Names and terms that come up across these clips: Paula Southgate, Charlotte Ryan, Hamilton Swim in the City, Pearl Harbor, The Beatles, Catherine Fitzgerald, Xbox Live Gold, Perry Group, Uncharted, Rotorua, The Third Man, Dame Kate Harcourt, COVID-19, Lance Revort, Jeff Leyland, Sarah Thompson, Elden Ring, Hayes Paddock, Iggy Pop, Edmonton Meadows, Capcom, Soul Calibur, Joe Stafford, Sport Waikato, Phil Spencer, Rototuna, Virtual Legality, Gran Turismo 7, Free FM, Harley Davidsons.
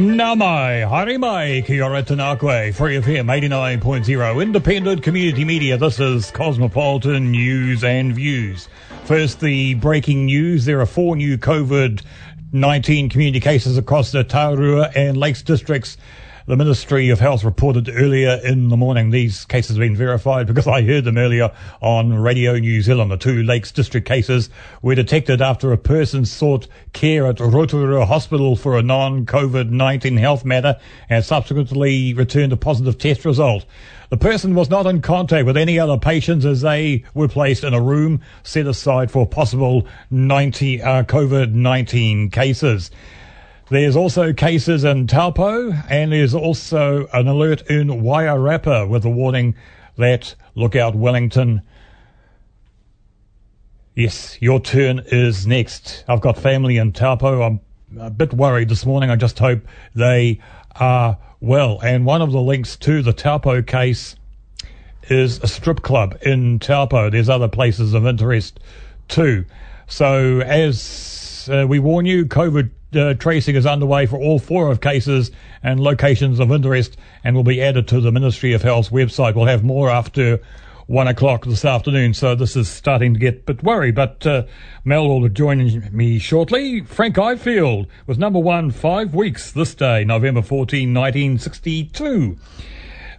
Nā mai, haere mai, kia ora tanakwe, Free FM 89.0, independent community media. This is Cosmopolitan News and Views. First, the breaking news. There are 4 new COVID-19 community cases across the Taurua and Lakes districts. The Ministry of Health reported earlier in the morning. These cases have been verified because I heard them earlier on Radio New Zealand. The 2 Lakes District cases were detected after a person sought care at Rotorua Hospital for a non-COVID-19 health matter and subsequently returned a positive test result. The person was not in contact with any other patients as they were placed in a room set aside for possible COVID-19 cases. There's also cases in Taupo, and there's also an alert in Wairarapa with a warning that, look out Wellington, yes, your turn is next. I've got family in Taupo. I'm a bit worried this morning. I just hope they are well. And one of the links to the Taupo case is a strip club in Taupo. There's other places of interest too. So as we warn you, COVID tracing is underway for all 4 of cases and locations of interest and will be added to the Ministry of Health's website. We'll have more after 1 o'clock this afternoon, so this is starting to get a bit worried. But Mel will join me shortly. Frank Ifield was number 1 5 weeks this day, November 14, 1962.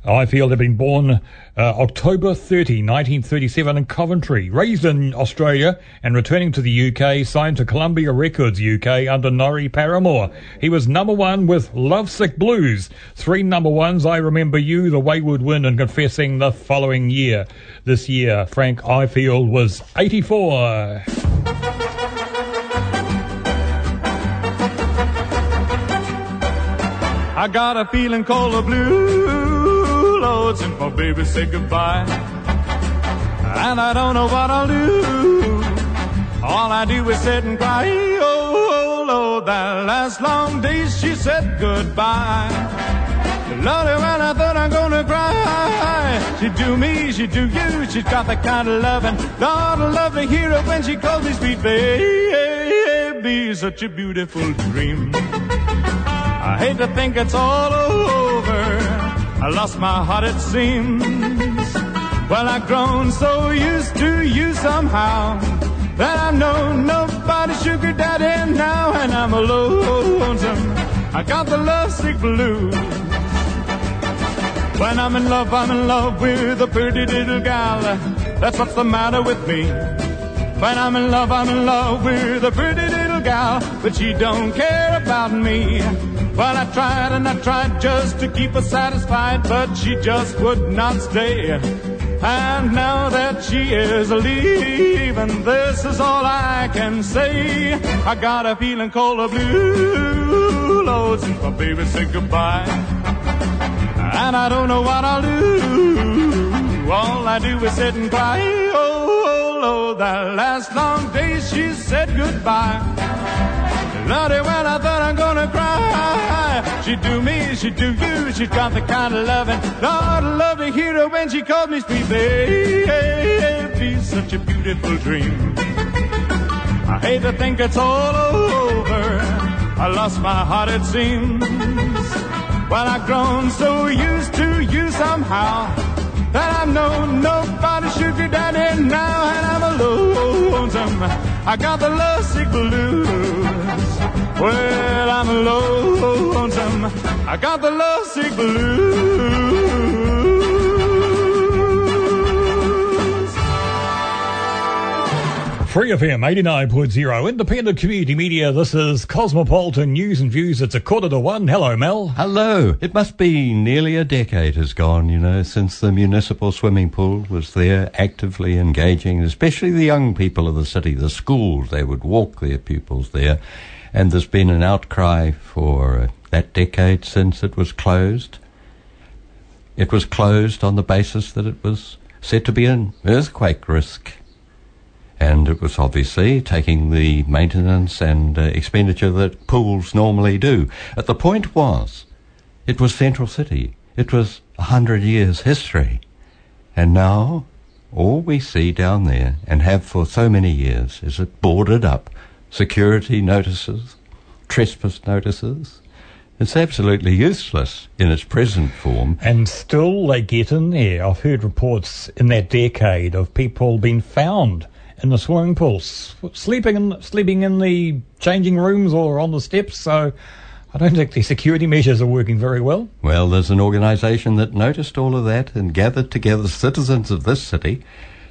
Ifield had been born October 30, 1937 in Coventry, raised in Australia and returning to the UK, signed to Columbia Records UK under Norrie Paramore. He was number 1 with Lovesick Blues, 3 number 1s, I Remember You, The Wayward Wind and Confessing the following year. This year, Frank Ifield was 84. I got a feeling cold or blue. And my baby said goodbye, and I don't know what I'll do. All I do is sit and cry. Oh, oh Lord, that last long day she said goodbye. Lordy, when I thought I'm gonna cry, she do me, she do you. She's got the kind of loving, Lord, I love to hear her when she calls me sweet baby. Such a beautiful dream. I hate to think it's all over. I lost my heart, it seems. Well, I've grown so used to you somehow that I know nobody's sugar daddy now, and I'm alone. I got the lovesick blues. When I'm in love with a pretty little gal. That's what's the matter with me. When I'm in love with a pretty little gal, but she don't care about me. Well, I tried just to keep her satisfied, but she just would not stay. And now that she is leaving, this is all I can say. I got a feeling cold or blue, Lord, since my baby said goodbye. And I don't know what I'll do. All I do is sit and cry. Oh, oh Lord, that last long day she said goodbye. Lordy, when I thought I'm gonna cry, she do me, she do you, she's got the kind of loving, Lord, I love to hear her when she calls me sweet baby. Such a beautiful dream. I hate to think it's all over. I lost my heart, it seems. Well, I've grown so used to you somehow that I know nobody's sugar daddy now, and I'm alone. I got the lovesick blues. Well, I'm lonesome. I got the lovesick blues. Free FM 89.0, independent community media. This is Cosmopolitan News and Views. It's 1:15. Hello, Mel. Hello. It must be nearly a decade has gone, you know, since the municipal swimming pool was there actively engaging, especially the young people of the city, the schools. They would walk their pupils there. And there's been an outcry for that decade since it was closed. It was closed on the basis that it was said to be an earthquake risk. and it was obviously taking the maintenance and expenditure that pools normally do. But the point was, it was Central City. It was 100 years history. And now, all we see down there, and have for so many years, is it boarded up, security notices, trespass notices. It's absolutely useless in its present form. And still they get in there. I've heard reports in that decade of people being found in the swimming pools, sleeping in the changing rooms or on the steps, so I don't think the security measures are working very well. Well, there's an organisation that noticed all of that and gathered together citizens of this city,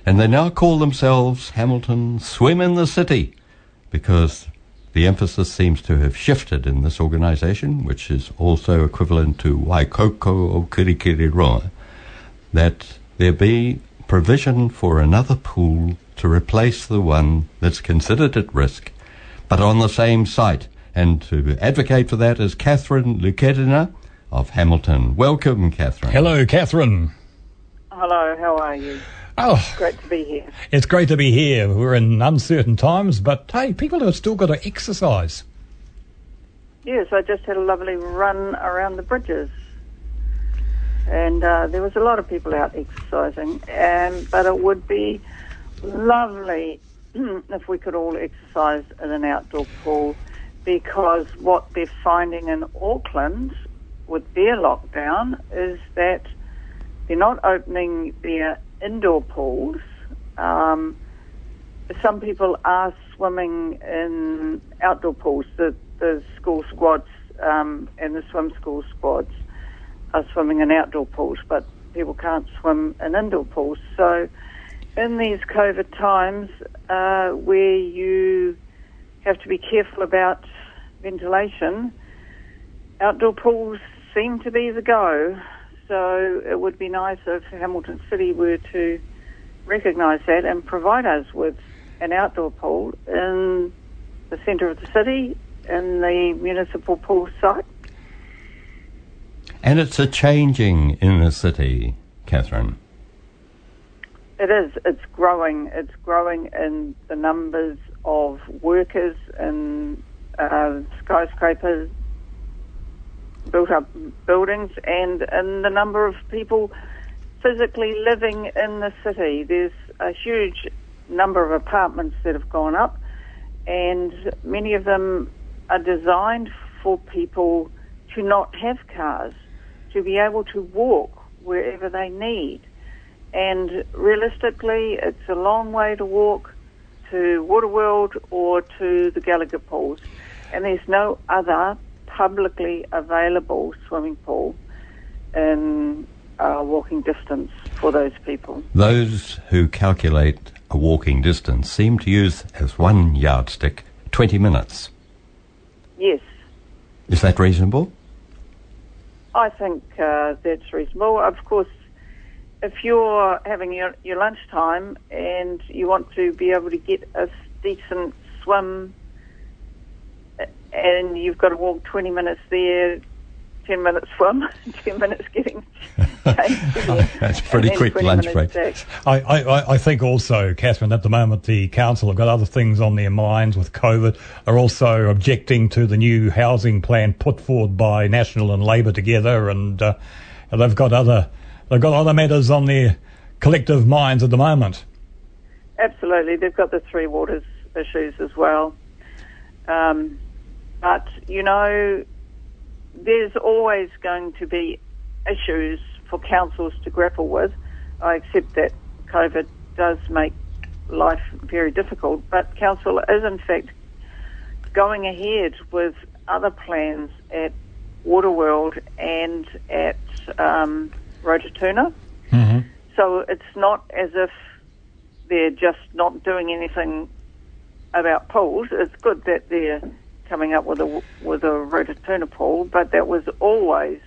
and they now call themselves Hamilton Swim in the City, because the emphasis seems to have shifted in this organisation, which is also equivalent to Waikoko or Kirikiri Roa, that there be provision for another pool to replace the one that's considered at risk, but on the same site. And to advocate for that is Catherine Lukedina of Hamilton. Welcome, Catherine. Hello, Catherine. Hello, how are you? Oh, great to be here. It's great to be here. We're in uncertain times, but hey, people have still got to exercise. Yes, I just had a lovely run around the bridges, and there was a lot of people out exercising, but it would be lovely if we could all exercise in an outdoor pool. Because what they're finding in Auckland with their lockdown is that they're not opening their indoor pools. Some people are swimming in outdoor pools. The school squads and the swim school squads are swimming in outdoor pools, but people can't swim in indoor pools. So in these COVID times where you have to be careful about ventilation, outdoor pools seem to be the go. So it would be nice if Hamilton City were to recognise that and provide us with an outdoor pool in the centre of the city, in the municipal pool site. And it's a changing in the city, Catherine. It is. It's growing. It's growing in the numbers of workers in skyscrapers, built-up buildings, and in the number of people physically living in the city. There's a huge number of apartments that have gone up, and many of them are designed for people to not have cars, to be able to walk wherever they need. And realistically, it's a long way to walk to Waterworld or to the Gallagher Pools. And there's no other publicly available swimming pool in walking distance for those people. Those who calculate a walking distance seem to use as one yardstick 20 minutes. Yes. Is that reasonable? I think that's reasonable. Of course, if you're having your lunchtime and you want to be able to get a decent swim and you've got to walk 20 minutes there, 10 minutes swim, 10 minutes getting that's pretty quick lunch break. I think also, Catherine, at the moment the council have got other things on their minds with COVID, are also objecting to the new housing plan put forward by National and Labour together, and they've got other matters on their collective minds at the moment. Absolutely. They've got the Three Waters issues as well. But, you know, there's always going to be issues for councils to grapple with. I accept that COVID does make life very difficult, but council is, in fact, going ahead with other plans at Waterworld and at Rototuna. Mm-hmm. So it's not as if they're just not doing anything about pools. It's good that they're coming up with a Rototuna pool, but that was always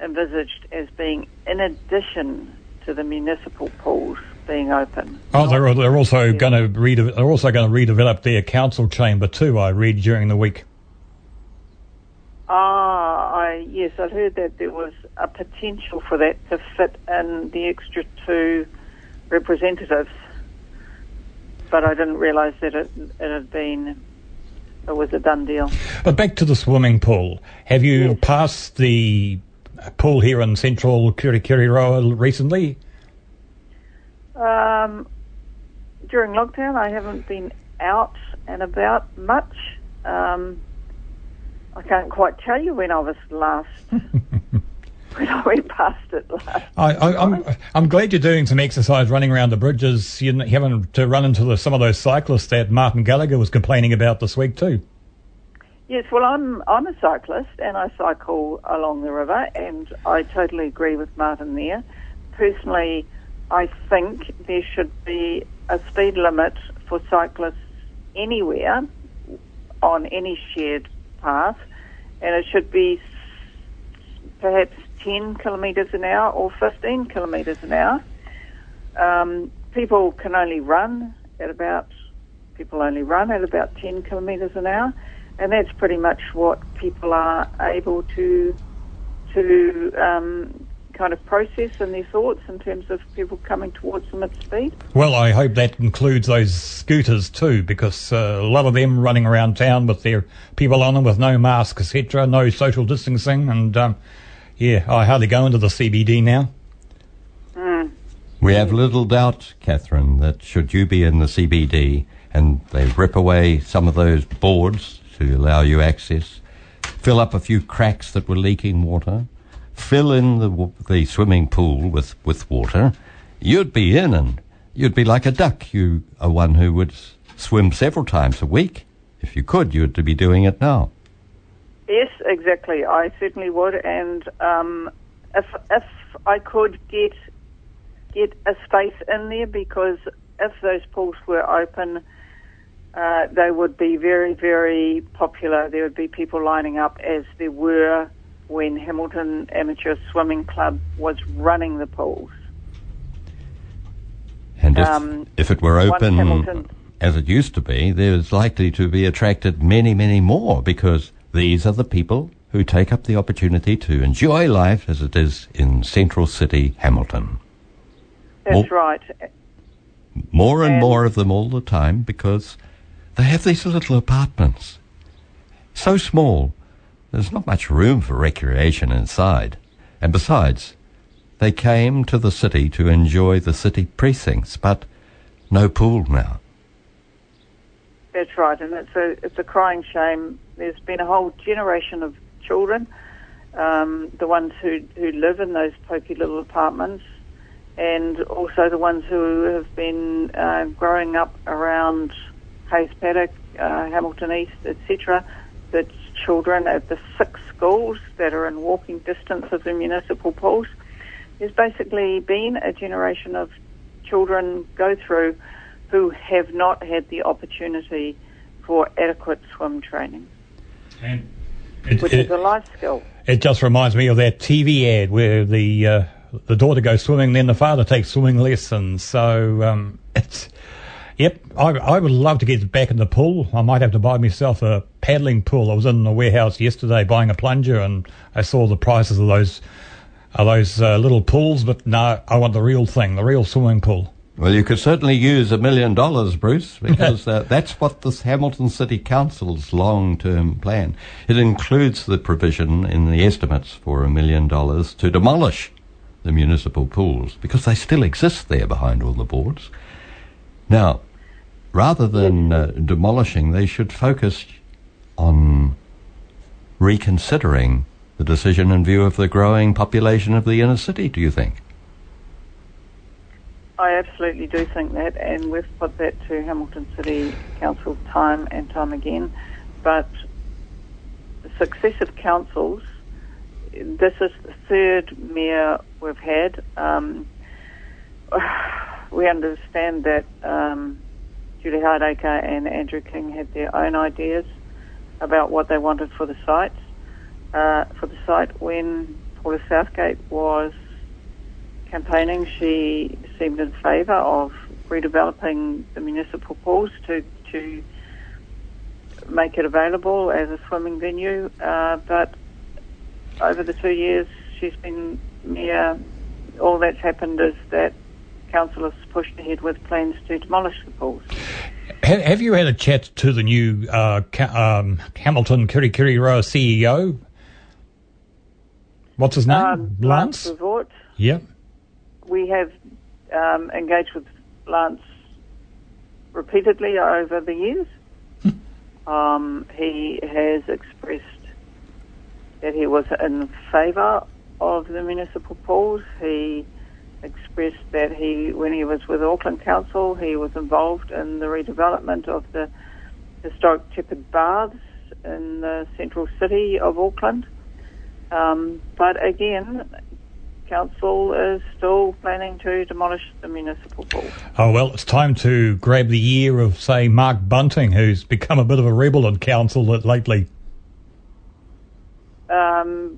envisaged as being in addition to the municipal pools being open. Oh, they're also going to redevelop their council chamber too, I read during the week. Yes, I'd heard that there was a potential for that to fit in the extra two representatives. but I didn't realise that it was a done deal. But back to the swimming pool. Have you yes. passed the pool here in central Kirikiri Roa recently? During lockdown, I haven't been out and about much. I can't quite tell you when I was last... when I went past it last I'm glad you're doing some exercise running around the bridges. You're having to run into some of those cyclists that Martin Gallagher was complaining about this week too. Yes, well, I'm a cyclist and I cycle along the river, and I totally agree with Martin there. Personally, I think there should be a speed limit for cyclists anywhere on any shared path, and it should be perhaps 10 kilometres an hour or 15 kilometres an hour. People can only run at about 10 kilometres an hour, and that's pretty much what people are able to kind of process in their thoughts in terms of people coming towards them at speed. Well, I hope that includes those scooters too, because a lot of them running around town with their people on them with no masks, etc., no social distancing, and yeah, I hardly go into the CBD now. Mm. We have little doubt, Catherine, that should you be in the CBD and they rip away some of those boards to allow you access, fill up a few cracks that were leaking water, fill in the swimming pool with water, you'd be in and you'd be like a duck. You are one who would swim several times a week. If you could, you'd be doing it now. Yes, exactly. I certainly would, and if I could get a space in there, because if those pools were open, they would be very, very popular. There would be people lining up, as there were when Hamilton Amateur Swimming Club was running the pools. And if it were open as it used to be, there's likely to be attracted many, many more, because these are the people who take up the opportunity to enjoy life as it is in central city Hamilton. That's right. More and more of them all the time, because they have these little apartments. So small, there's not much room for recreation inside. And besides, they came to the city to enjoy the city precincts, but no pool now. That's right, and it's a crying shame. There's been a whole generation of children, the ones who live in those pokey little apartments, and also the ones who have been growing up around Hayes Paddock, Hamilton East, etc. The children at the 6 schools that are in walking distance of the municipal pools. There's basically been a generation of children go through who have not had the opportunity for adequate swim training, and which is a life skill. It just reminds me of that TV ad where the daughter goes swimming, then the father takes swimming lessons. So it's yep. I would love to get back in the pool. I might have to buy myself a paddling pool. I was in the warehouse yesterday buying a plunger, and I saw the prices of those little pools. But no, I want the real thing, the real swimming pool. Well, you could certainly use $1 million, Bruce, because that's what this Hamilton City Council's long-term plan. It includes the provision in the estimates for $1 million to demolish the municipal pools, because they still exist there behind all the boards. Now, rather than demolishing, they should focus on reconsidering the decision in view of the growing population of the inner city, do you think? I absolutely do think that, and we've put that to Hamilton City Council time and time again. But the successive councils, this is the 3rd mayor we've had. We understand that Julie Hardacre and Andrew King had their own ideas about what they wanted for the site. When Paula Southgate was campaigning, she seemed in favour of redeveloping the municipal pools to make it available as a swimming venue, but over the 2 years she's been mayor, all that's happened is that councillors pushed ahead with plans to demolish the pools. Have you had a chat to the new Hamilton Kirikiri Roa CEO? What's his name? Lance Revort. Yep. We have engaged with Lance repeatedly over the years. He has expressed that he was in favour of the municipal pools. He expressed that when he was with Auckland Council, he was involved in the redevelopment of the historic Tepid Baths in the central city of Auckland. But again, Council is still planning to demolish the municipal pool. Oh, well, it's time to grab the ear of, say, Mark Bunting, who's become a bit of a rebel in Council lately.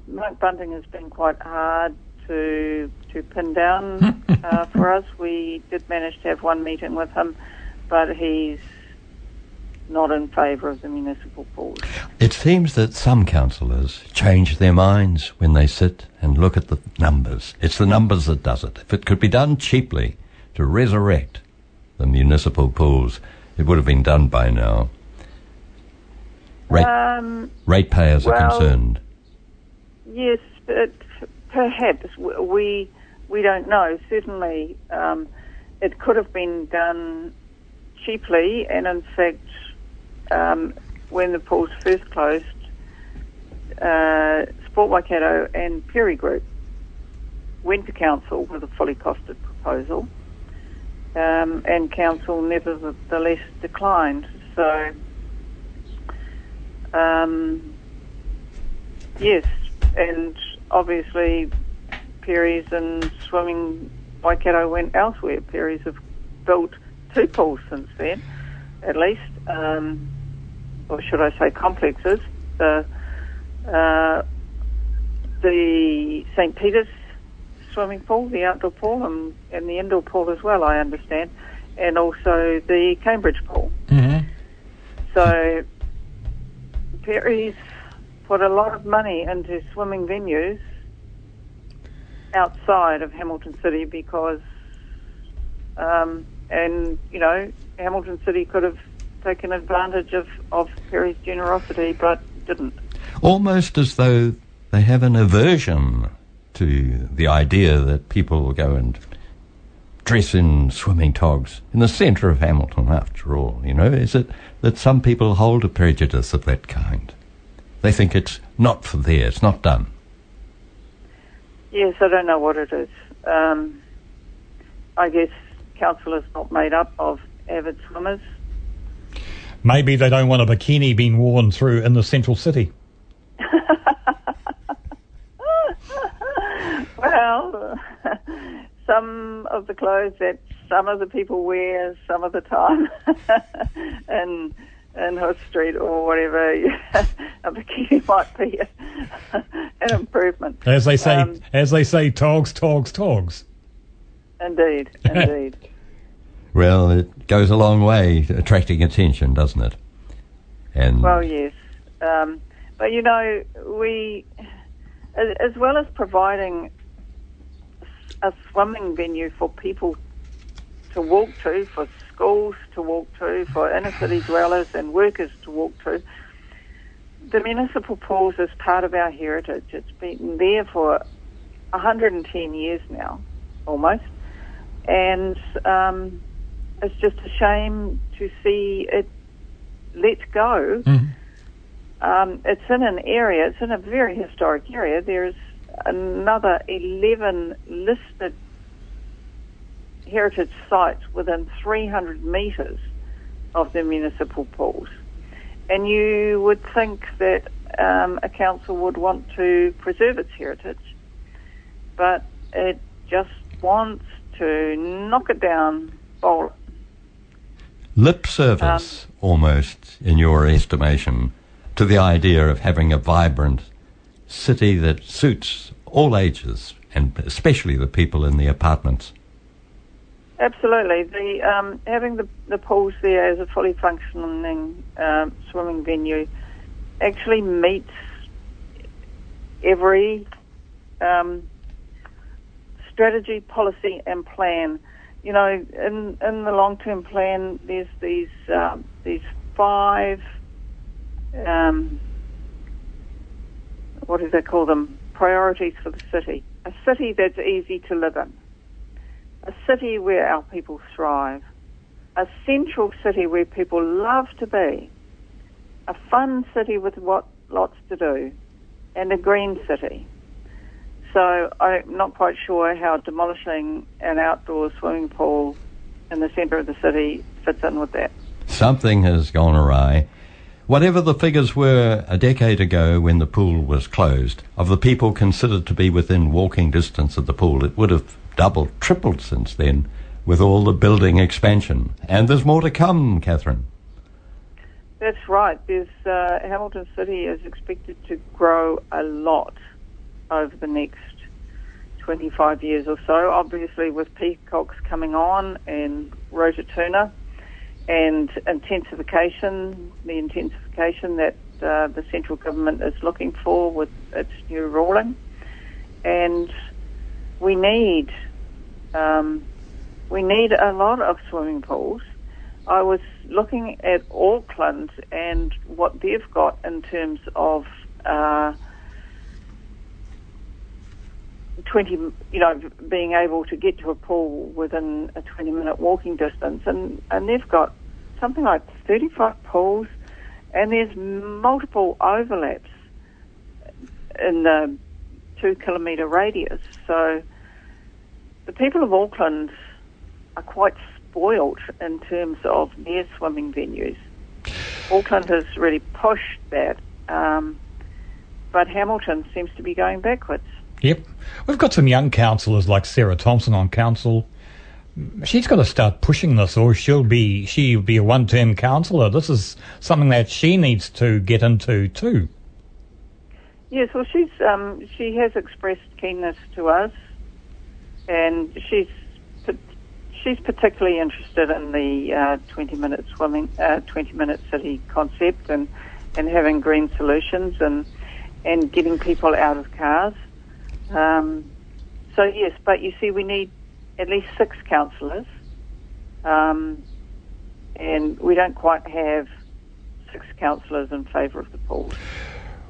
Mark Bunting has been quite hard to pin down for us. We did manage to have one meeting with him, but he's not in favour of the municipal pools. It seems that some councillors change their minds when they sit and look at the numbers. It's the numbers that does it. If it could be done cheaply to resurrect the municipal pools, it would have been done by now. Ratepayers are concerned. Yes, but perhaps we don't know. Certainly, it could have been done cheaply, and in fact, when the pools first closed, Sport Waikato and Perry Group went to Council with a fully costed proposal, and Council nevertheless declined. So, yes, and obviously Perry's and Swimming Waikato went elsewhere. Perry's have built 2 pools since then, at least. Or should I say complexes, the St. Peter's swimming pool, the outdoor pool, and the indoor pool as well, I understand, and also the Cambridge pool. Mm-hmm. So Perry's put a lot of money into swimming venues outside of Hamilton City because, and, you know, Hamilton City could have taken advantage of Perry's generosity, but didn't. Almost as though they have an aversion to the idea that people will go and dress in swimming togs in the centre of Hamilton, after all, you know. Is it that some people hold a prejudice of that kind? They think it's not for there, it's not done. Yes, I don't know what it is. I guess Council is not made up of avid swimmers. Maybe they don't want a bikini being worn through in the central city. Well, some of the clothes that some of the people wear some of the time in Hood Street or whatever, a bikini might be an improvement. As they say, togs, togs, togs. Indeed, indeed. Well, it goes a long way attracting attention, doesn't it? And well, yes. But, you know, we, as well as providing a swimming venue for people to walk to, for schools to walk to, for inner-city dwellers and workers to walk to, the municipal pools is part of our heritage. It's been there for 110 years now, almost. And it's just a shame to see it let go. Mm-hmm. It's in an area, it's in a very historic area. There's another 11 listed heritage sites within 300 metres of the municipal pools. And you would think that a council would want to preserve its heritage, but it just wants to knock it down, bowl it. Lip service, almost, in your estimation, to the idea of having a vibrant city that suits all ages, and especially the people in the apartments. Absolutely. Having the pools there as a fully functioning swimming venue actually meets every strategy, policy and plan you know, in the long-term plan, there's these five, what do they call them, priorities for the city. A city that's easy to live in. A city where our people thrive. A central city where people love to be. A fun city with lots to do. And a green city. So I'm not quite sure how demolishing an outdoor swimming pool in the centre of the city fits in with that. Something has gone awry. Whatever the figures were a decade ago when the pool was closed, of the people considered to be within walking distance of the pool, it would have doubled, tripled since then with all the building expansion. And there's more to come, Catherine. That's right. There's, Hamilton City is expected to grow a lot over the next 25 years or so, obviously with peacocks coming on and Rototuna and the intensification that the central government is looking for with its new ruling. And we need a lot of swimming pools. I was looking at Auckland and what they've got in terms of 20, being able to get to a pool within a 20-minute walking distance, and they've got something like 35 pools, and there's multiple overlaps in the 2-kilometre radius. So the people of Auckland are quite spoilt in terms of their swimming venues. Auckland has really pushed that, but Hamilton seems to be going backwards. Yep. We've got some young councillors like Sarah Thompson on council. She's got to start pushing this, or she'll be a one-term councillor. This is something that she needs to get into too. Yes, well, she has expressed keenness to us, and she's particularly interested in the 20-minute swimming, 20-minute city concept, and having green solutions and getting people out of cars. So yes, but you see, we need at least 6 councillors, and we don't quite have 6 councillors in favour of the pool.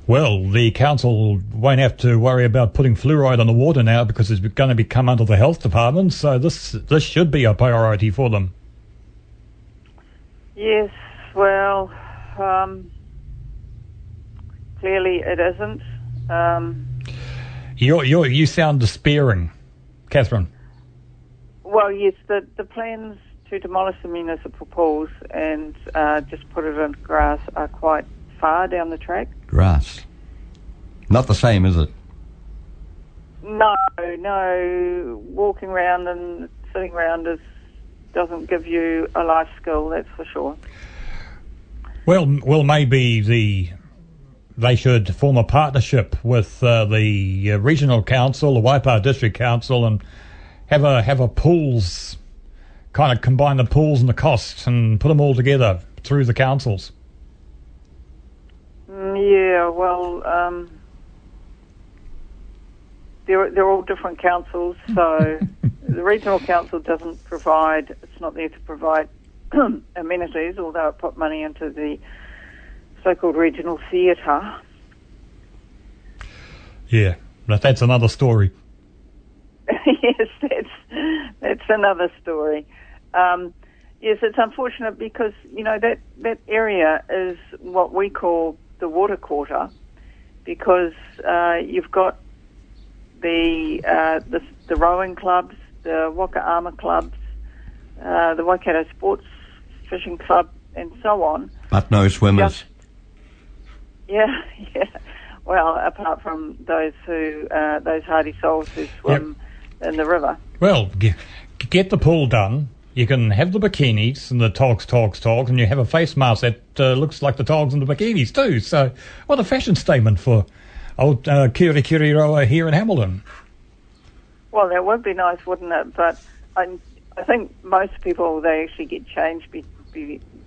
Well, the council won't have to worry about putting fluoride on the water now because it's going to become under the health department. So this should be a priority for them. Yes, well, clearly it isn't. You sound despairing, Catherine. Well, yes, the plans to demolish the municipal pools and just put it into grass are quite far down the track. Grass. Not the same, is it? No. Walking around and sitting around doesn't give you a life skill, that's for sure. Well, maybe they should form a partnership with the regional council, the Waipā District Council, and have a pools, kind of combine the pools and the costs and put them all together through the councils. Yeah, well, they're all different councils, so the regional council doesn't provide. It's not there to provide amenities, although it put money into the so-called regional theatre. Yeah, but that's another story. Yes, that's another story. Yes, it's unfortunate because, that area is what we call the water quarter because you've got the rowing clubs, the Waka Ama clubs, the Waikato Sports Fishing Club, and so on. But no swimmers. Yeah. Well, apart from those hardy souls who swim in the river. Well, get the pool done. You can have the bikinis and the togs, and you have a face mask that looks like the togs and the bikinis too. So, what a fashion statement for old Kirikiri Roa here in Hamilton. Well, that would be nice, wouldn't it? But I think most people, they actually get changed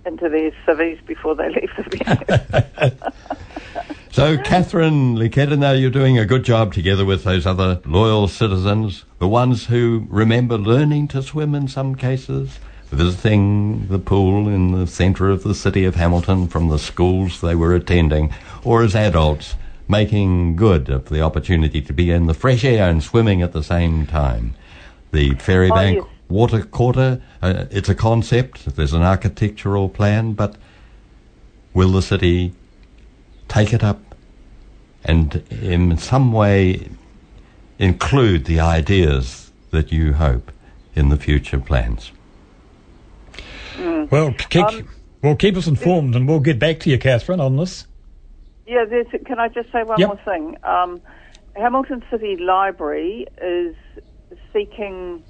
into their civvies before they leave the venue. So, Catherine Lukedina, you're doing a good job together with those other loyal citizens, the ones who remember learning to swim in some cases, visiting the pool in the centre of the city of Hamilton from the schools they were attending, or as adults, making good of the opportunity to be in the fresh air and swimming at the same time. The Ferrybank Water Quarter, it's a concept, there's an architectural plan, but will the city take it up and in some way include the ideas that you hope in the future plans? Well, keep us informed and we'll get back to you, Catherine, on this. Yeah, can I just say one more thing? Hamilton City Library is seeking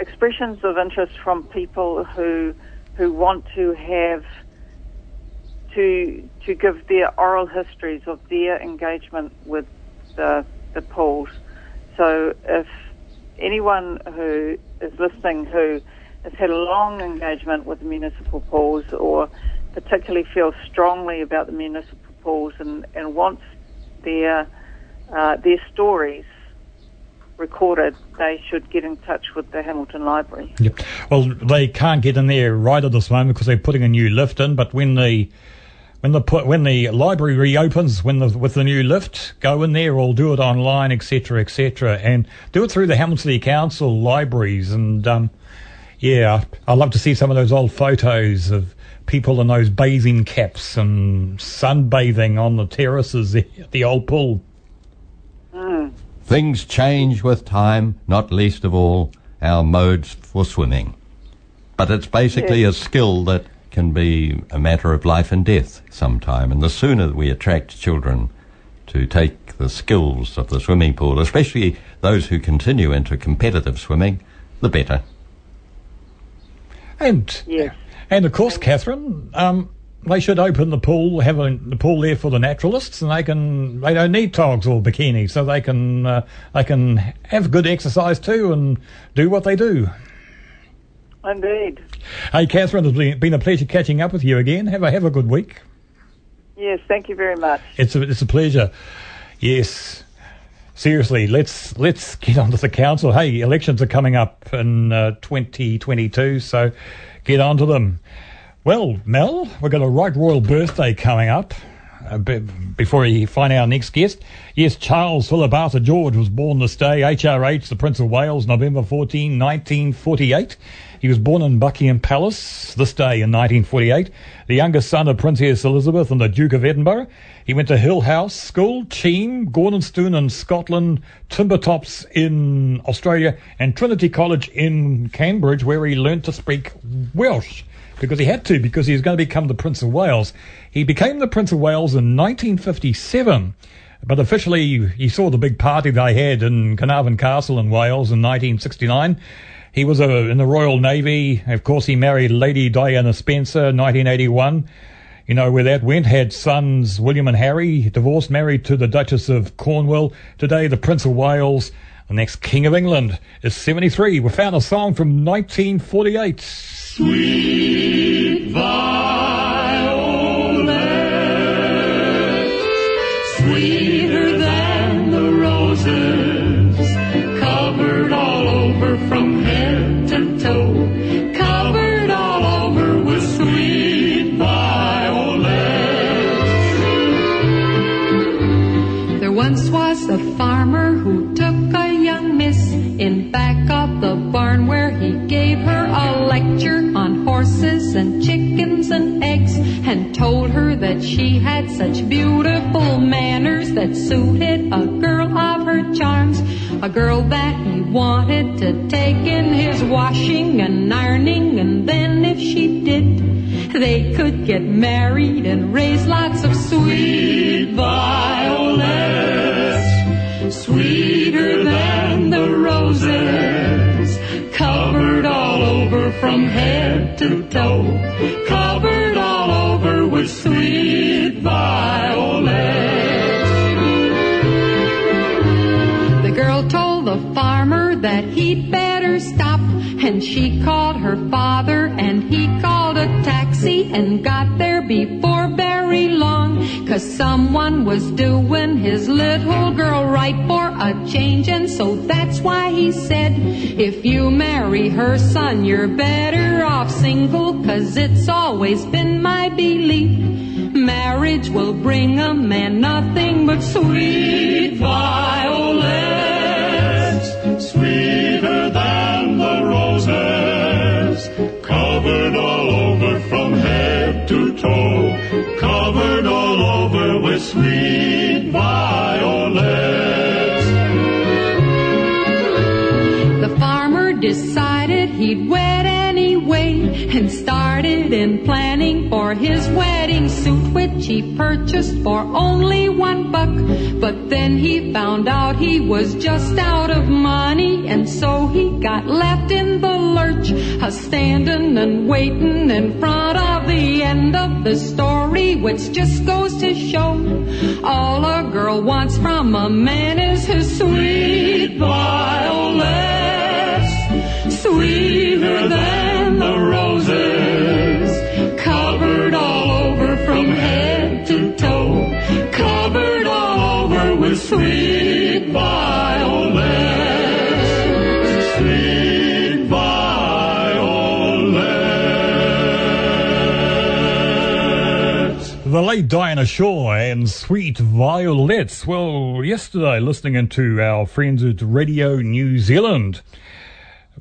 expressions of interest from people who want to have to give their oral histories of their engagement with the pools. So if anyone who is listening who has had a long engagement with the municipal pools or particularly feels strongly about the municipal pools and wants their stories recorded, they should get in touch with the Hamilton Library. Yep. Well, they can't get in there right at this moment because they're putting a new lift in, but when the library reopens, with the new lift, go in there or do it online, etc., and do it through the Hamilton City Council libraries. And I'd love to see some of those old photos of people in those bathing caps and sunbathing on the terraces at the old pool. Mm. Things change with time, not least of all our modes for swimming. But it's basically a skill that can be a matter of life and death sometime, and the sooner we attract children to take the skills of the swimming pool, especially those who continue into competitive swimming, the better. And of course, Catherine, they should open the pool, have the pool there for the naturalists, and they don't need togs or bikinis, so they can have good exercise too and do what they do. Indeed. Hey, Catherine, it's been a pleasure catching up with you again. Have a good week. Yes, thank you very much. It's a pleasure. Yes, seriously, let's get onto the council. Hey, elections are coming up in 2022, so get onto them. Well, Mel, we've got a right royal birthday coming up. Before we find our next guest, yes, Charles Philip Arthur George was born this day, HRH, the Prince of Wales, November 14, 1948. He was born in Buckingham Palace this day in 1948, the youngest son of Princess Elizabeth and the Duke of Edinburgh. He went to Hill House School, Cheam, Gordonstoun in Scotland, Timbertops in Australia, and Trinity College in Cambridge, where he learnt to speak Welsh. Because he had to, because he was going to become the Prince of Wales. He became the Prince of Wales in 1957, but officially he saw the big party they had in Carnarvon Castle in Wales in 1969. He was in the Royal Navy. Of course, he married Lady Diana Spencer in 1981. You know where that went. Had sons William and Harry, divorced, married to the Duchess of Cornwall. Today, the Prince of Wales, the next King of England, is 73. We found a song from 1948. Sweet Violet, sweeter than the roses, covered all over from head to toe, covered all over with sweet Violet. There once was a farmer who took a young miss in back of the barn where he gave her a lecture on horses and chickens and eggs and told her that she had such beautiful manners that suited a girl of her charms, a girl that he wanted to take in his washing and ironing, and then if she did, they could get married and raise lots of sweet violets. Sweeter than the roses, covered all over from head to toe, covered all over with sweet violets. The girl told the farmer that he'd better stop, and she called her father and he called a taxi and got there before very long, 'cause someone was doing his little girl right for a change, and so that's why he said, if you marry her, son, you're better off single, 'cause it's always been my belief, marriage will bring a man nothing but sweet violets, sweeter than the roses, covered all over from head to toe, covered all over with sweet violets. The farmer decided he'd wed anyway, and started in planning for his wedding suit, which he purchased for only $1. But then he found out he was just out of money, and so he got left in the lurch, a-standin' and waitin' in front of the end of the story, which just goes to show, all a girl wants from a man is his sweet violets, sweeter than the roses, covered all over from head to toe, covered all over with sweet violets, sweet violets. The late Dinah Shore and Sweet Violets. Well, yesterday, listening into our friends at Radio New Zealand,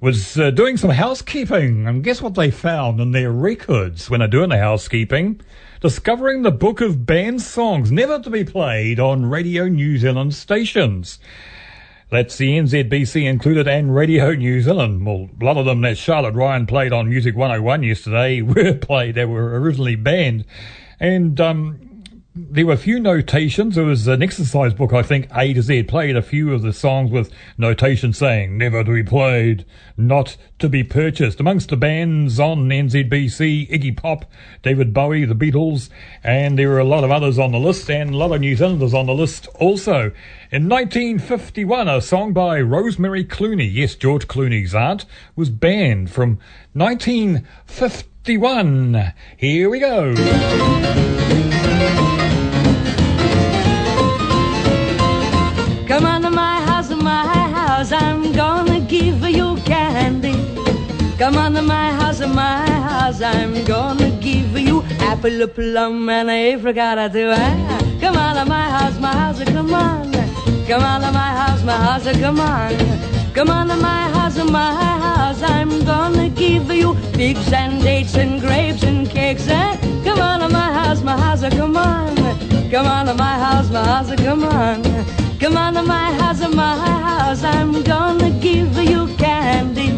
was doing some housekeeping, and guess what they found in their records when they're doing the housekeeping? Discovering the book of band songs never to be played on Radio New Zealand stations. That's the NZBC included and Radio New Zealand. Well, a lot of them that Charlotte Ryan played on Music 101 yesterday were played, they were originally banned. And there were a few notations. There was an exercise book, I think, A to Z, played a few of the songs with notations saying, never to be played, not to be purchased. Amongst the bands on NZBC, Iggy Pop, David Bowie, The Beatles, and there were a lot of others on the list, and a lot of New Zealanders on the list also. In 1951, a song by Rosemary Clooney, yes, George Clooney's aunt, was banned from 1951. Here we go. Come on to my house, I'm gonna give you candy. Come on to my house, I'm gonna give you apple, plum, and apricot too. Come on to my house, come on. Come on to my house, come on. Come on to my house, I'm gonna give you figs and dates and grapes and cakes. Come on to my house, come on. Come on to my house, come on. Come on to my house, I'm gonna give you candy.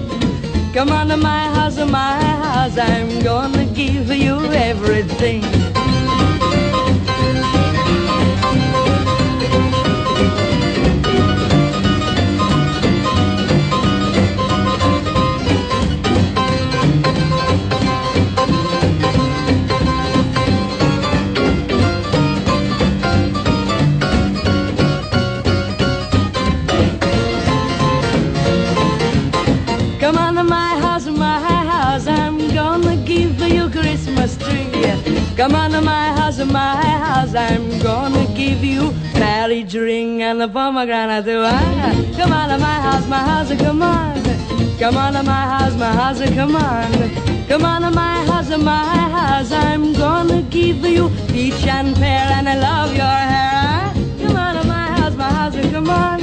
Come on to my house, I'm gonna give you everything. Come on to my house, I'm gonna give you marriage ring and a pomegranate. Come on to my house, come on. Come on to my house, come on. Come on to my house, I'm gonna give you peach and pear and I love your hair. Come on to my house, come on.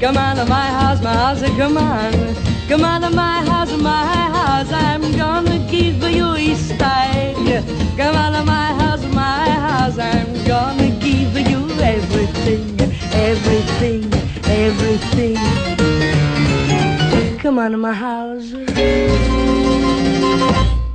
Come on to my house, come on. Come on to my house, I'm gonna give you Easter egg. Come on to my house, I'm gonna give you everything, everything, everything. Come on to my house.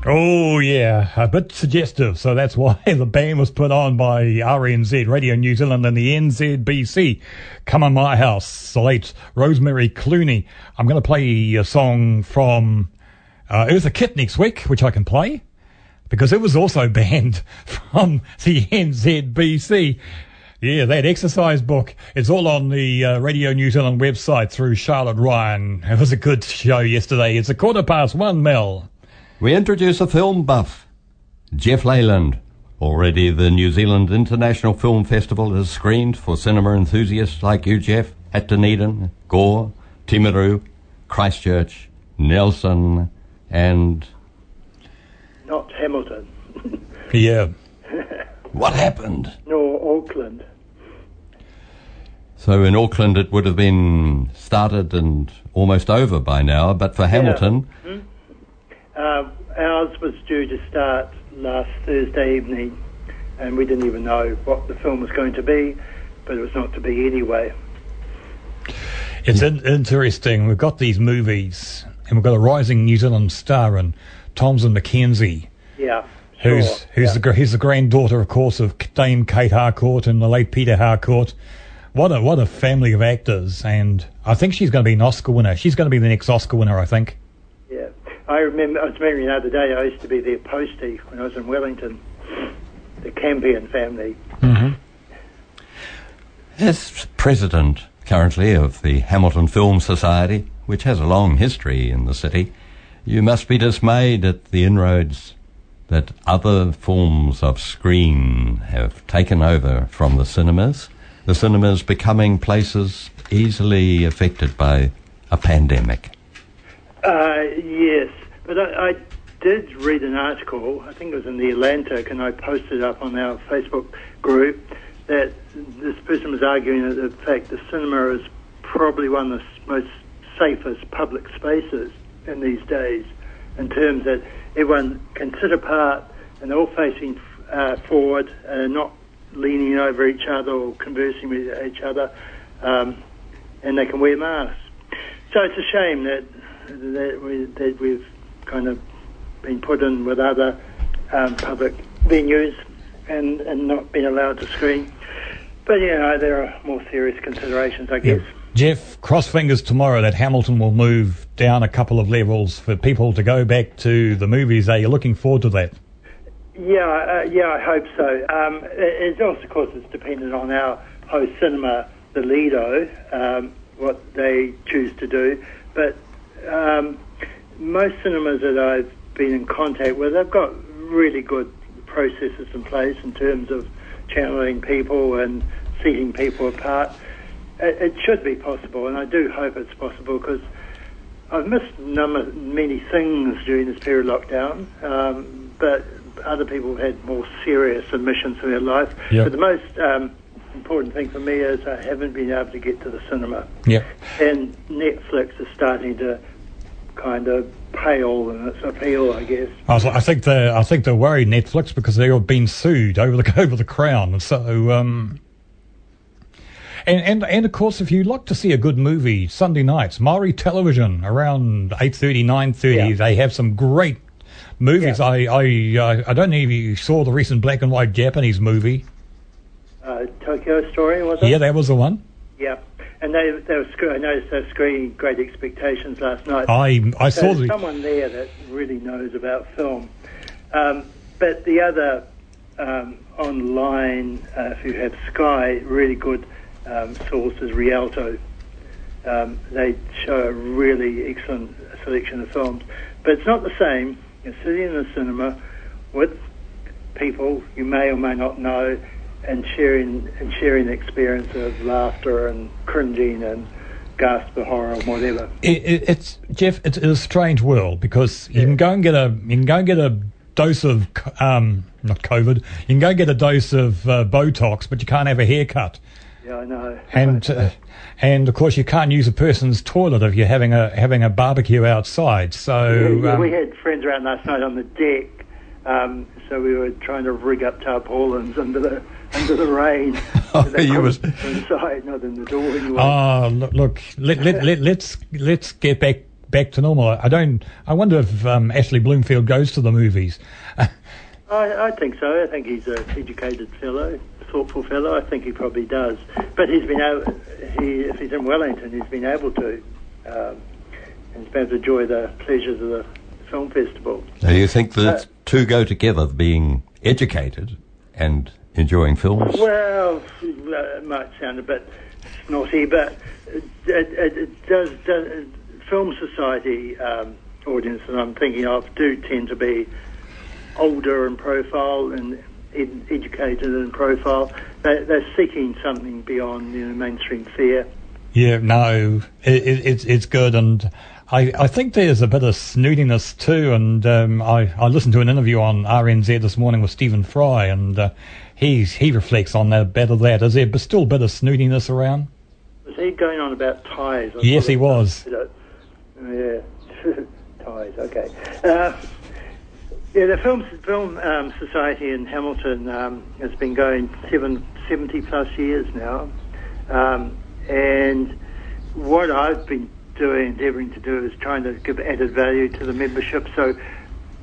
Oh yeah, a bit suggestive, so that's why the ban was put on by RNZ, Radio New Zealand, and the NZBC. Come on my house, the late Rosemary Clooney. I'm going to play a song from Eartha Kitt next week, which I can play, because it was also banned from the NZBC. Yeah, that exercise book. It's all on the Radio New Zealand website through Charlotte Ryan. It was a good show yesterday. It's 1:15, Mel. We introduce a film buff, Jeff Leyland. Already the New Zealand International Film Festival has screened for cinema enthusiasts like you, Jeff, at Dunedin, Gore, Timaru, Christchurch, Nelson, and... Not Hamilton. Yeah. What happened? No, Auckland. So in Auckland it would have been started and almost over by now, but for Hamilton... Yeah. Ours was due to start last Thursday evening, and we didn't even know what the film was going to be, but it was not to be anyway. It's interesting. We've got these movies, and we've got a rising New Zealand star in Thompson McKenzie. Yeah, sure. Who's the granddaughter, of course, of Dame Kate Harcourt and the late Peter Harcourt. What a family of actors, and I think she's going to be an Oscar winner. She's going to be the next Oscar winner, I think. Yeah. I was remembering the other day, I used to be their postie when I was in Wellington, the Campion family. Mm-hmm. As president currently of the Hamilton Film Society, which has a long history in the city, you must be dismayed at the inroads that other forms of screen have taken over from the cinemas becoming places easily affected by a pandemic. Yes, but I did read an article, I think it was in The Atlantic, and I posted up on our Facebook group, that this person was arguing that, in fact, the cinema is probably one of the most safest public spaces in these days, in terms that everyone can sit apart and they're all facing forward and not leaning over each other or conversing with each other, and they can wear masks. So it's a shame that we've kind of been put in with other public venues and not been allowed to screen. But, you know, there are more serious considerations, I guess. Jeff, cross fingers tomorrow that Hamilton will move down a couple of levels for people to go back to the movies. Are you looking forward to that? Yeah, I hope so. It's also, of course, it's dependent on our host cinema, the Lido, what they choose to do. But most cinemas that I've been in contact with, they've got really good processes in place in terms of channeling people and seating people apart. It should be possible, and I do hope it's possible, because I've missed many things during this period of lockdown, but other people have had more serious omissions in their life. Yep. But the most important thing for me is I haven't been able to get to the cinema. Yep. And Netflix is starting to kind of pale in its appeal, I guess. I think they're worried, Netflix, because they've been sued over the Crown. So and of course, if you like to see a good movie, Sunday nights, Maori television around 8:30, 9:30, they have some great movies. Yeah. I don't know if you saw the recent black and white Japanese movie. Tokyo Story, was it? Yeah, that was the one. Yeah, and I noticed they were screening Great Expectations last night. There's someone there that really knows about film. But the other online, if you have Sky, really good source is Rialto. They show a really excellent selection of films. But it's not the same. You're sitting in a cinema with people you may or may not know, and sharing the experience of laughter and cringing and gasp of horror and whatever. It's a strange world, because you can go and get a dose of not COVID. You can go and get a dose of Botox, but you can't have a haircut. Yeah, I know. And of course you can't use a person's toilet if you're having a barbecue outside. So we had friends around last night on the deck. So we were trying to rig up tarpaulins under the rain. Inside, not in the door anyway. Look, let's get back to normal. I wonder if Ashley Bloomfield goes to the movies. I think so. I think he's an educated fellow, thoughtful fellow. I think he probably does. But he's been able. If he's in Wellington, he's been able to. And he's been able to enjoy the pleasures of the film festival. Do you think that two go together, being educated and enjoying films? Well, it might sound a bit snotty, but it does. Film society audience that I'm thinking of do tend to be older in profile and educated and profiled. They're seeking something beyond, you know, mainstream fare. Yeah, no, it's good, and I think there's a bit of snootiness too, and I listened to an interview on RNZ this morning with Stephen Fry, and he reflects on that, a bit of that. Is there still a bit of snootiness around? Was he going on about ties? Yes, he was. Yeah, ties, okay. Yeah, the Film Society in Hamilton has been going 70-plus years now, and what I've been endeavouring to do is trying to give added value to the membership. So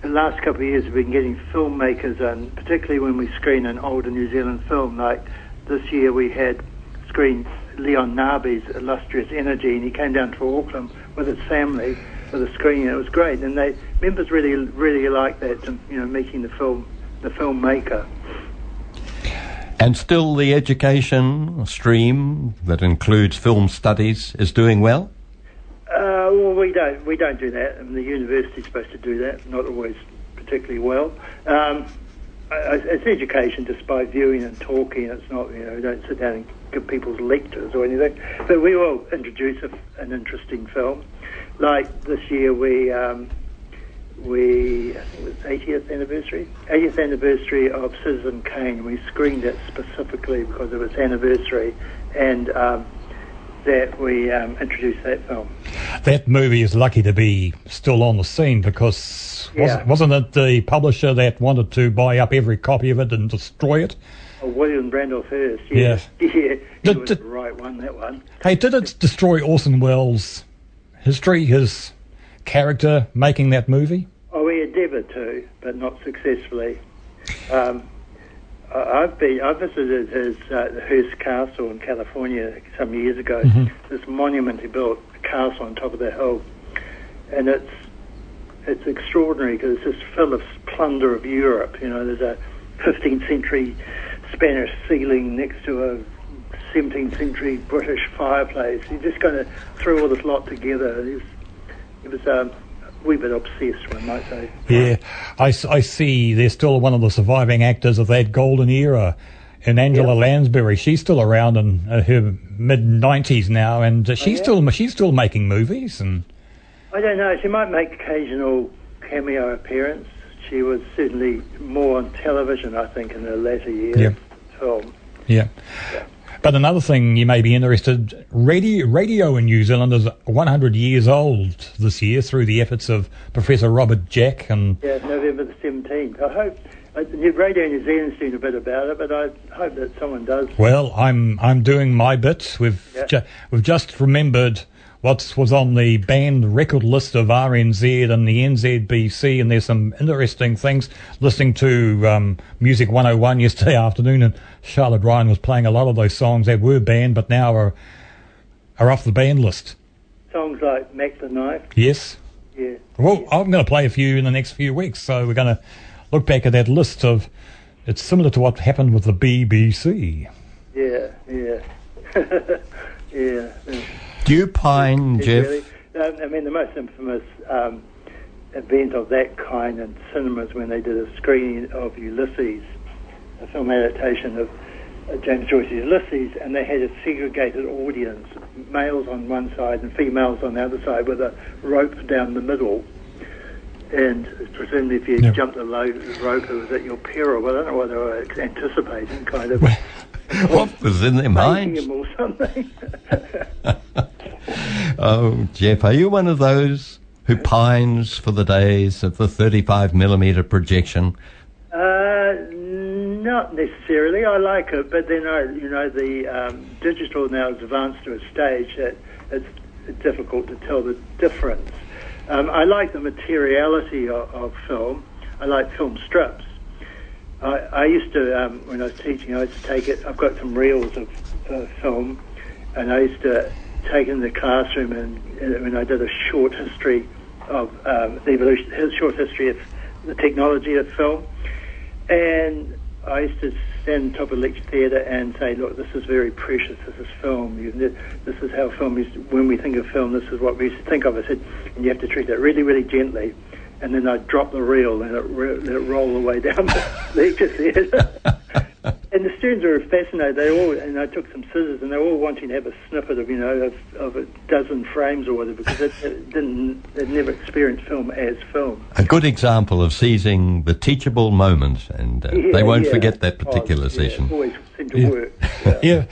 the last couple of years we've been getting filmmakers, and particularly when we screen an older New Zealand film, like this year we had screened Leon Nabi's Illustrious Energy, and he came down to Auckland with his family for the screening. It was great, and they members really like that, you know, making the filmmaker. And still the education stream that includes film studies is doing well? Well, we don't do that. I mean, the university's supposed to do that, not always particularly well. It's education just by viewing and talking. It's not, you know, we don't sit down and give people's lectures or anything. But we will introduce an interesting film. Like this year, I think it was 80th anniversary of Citizen Kane. We screened it specifically because of its anniversary, and that we introduced that film. That movie is lucky to be still on the scene, because wasn't it the publisher that wanted to buy up every copy of it and destroy it? Oh, William Randolph Hearst, yes. Yeah. It was the right one, that one. Hey, did it destroy Orson Welles' history, his character, making that movie? Oh, we endeavoured to, but not successfully. I visited his Hearst Castle in California some years ago. Mm-hmm. This monument he built, a castle on top of the hill, and it's extraordinary because it's just full of plunder of Europe. You know, there's a 15th century Spanish ceiling next to a 17th century British fireplace. He just kind of threw all this lot together. It was wee bit obsessed, one might say. Yeah, I see there's still one of the surviving actors of that golden era, and Angela Lansbury. She's still around in her mid-90s now, and she's still making movies. And I don't know, she might make occasional cameo appearance. She was certainly more on television, I think, in her later years. Yeah. Film. Yeah. Yeah. But another thing you may be interested, radio in New Zealand is 100 years old this year through the efforts of Professor Robert Jack. And November the 17th. I hope, Radio New Zealand's doing a bit about it, but I hope that someone does. Well, I'm doing my bit. We've just remembered what was on the banned record list of RNZ and the NZBC, and there's some interesting things. Listening to Music 101 yesterday afternoon, and Charlotte Ryan was playing a lot of those songs that were banned but now are off the banned list. Songs like Mac the Knife? Yes. Yeah. Well, yeah. I'm going to play a few in the next few weeks, so we're going to look back at that list of... It's similar to what happened with the BBC. Yeah. Yeah. Do you pine, Jeff? Really, I mean, the most infamous event of that kind in cinemas when they did a screening of Ulysses, a film adaptation of James Joyce's Ulysses, and they had a segregated audience, males on one side and females on the other side, with a rope down the middle. And presumably if you jumped the rope, it was at your peril. Well, I don't know what they were anticipating, kind of. What was in their minds? Or something. Oh, Jeff, are you one of those who pines for the days of the 35mm projection? Not necessarily. I like it, but then the digital now is advanced to a stage that it's difficult to tell the difference. I like the materiality of film. I like film strips. I used to, when I was teaching, I used to take it. I've got some reels of film, and I used to take it in the classroom. And when I did a short history of the evolution, short history of the technology of film, and I used to stand on top of the lecture theatre and say, "Look, this is very precious. This is film. This is how film is. When we think of film, this is what we used to think of." I said, "And you have to treat it really, really gently." and then I'd drop the reel and it'd roll the way down the lecture theatre. And the students were fascinated. They all, and I took some scissors, and they were all wanting to have a snippet of, you know, of a dozen frames or whatever, because they'd never experienced film as film. A good example of seizing the teachable moment, and they won't forget that particular session. Always seemed to work.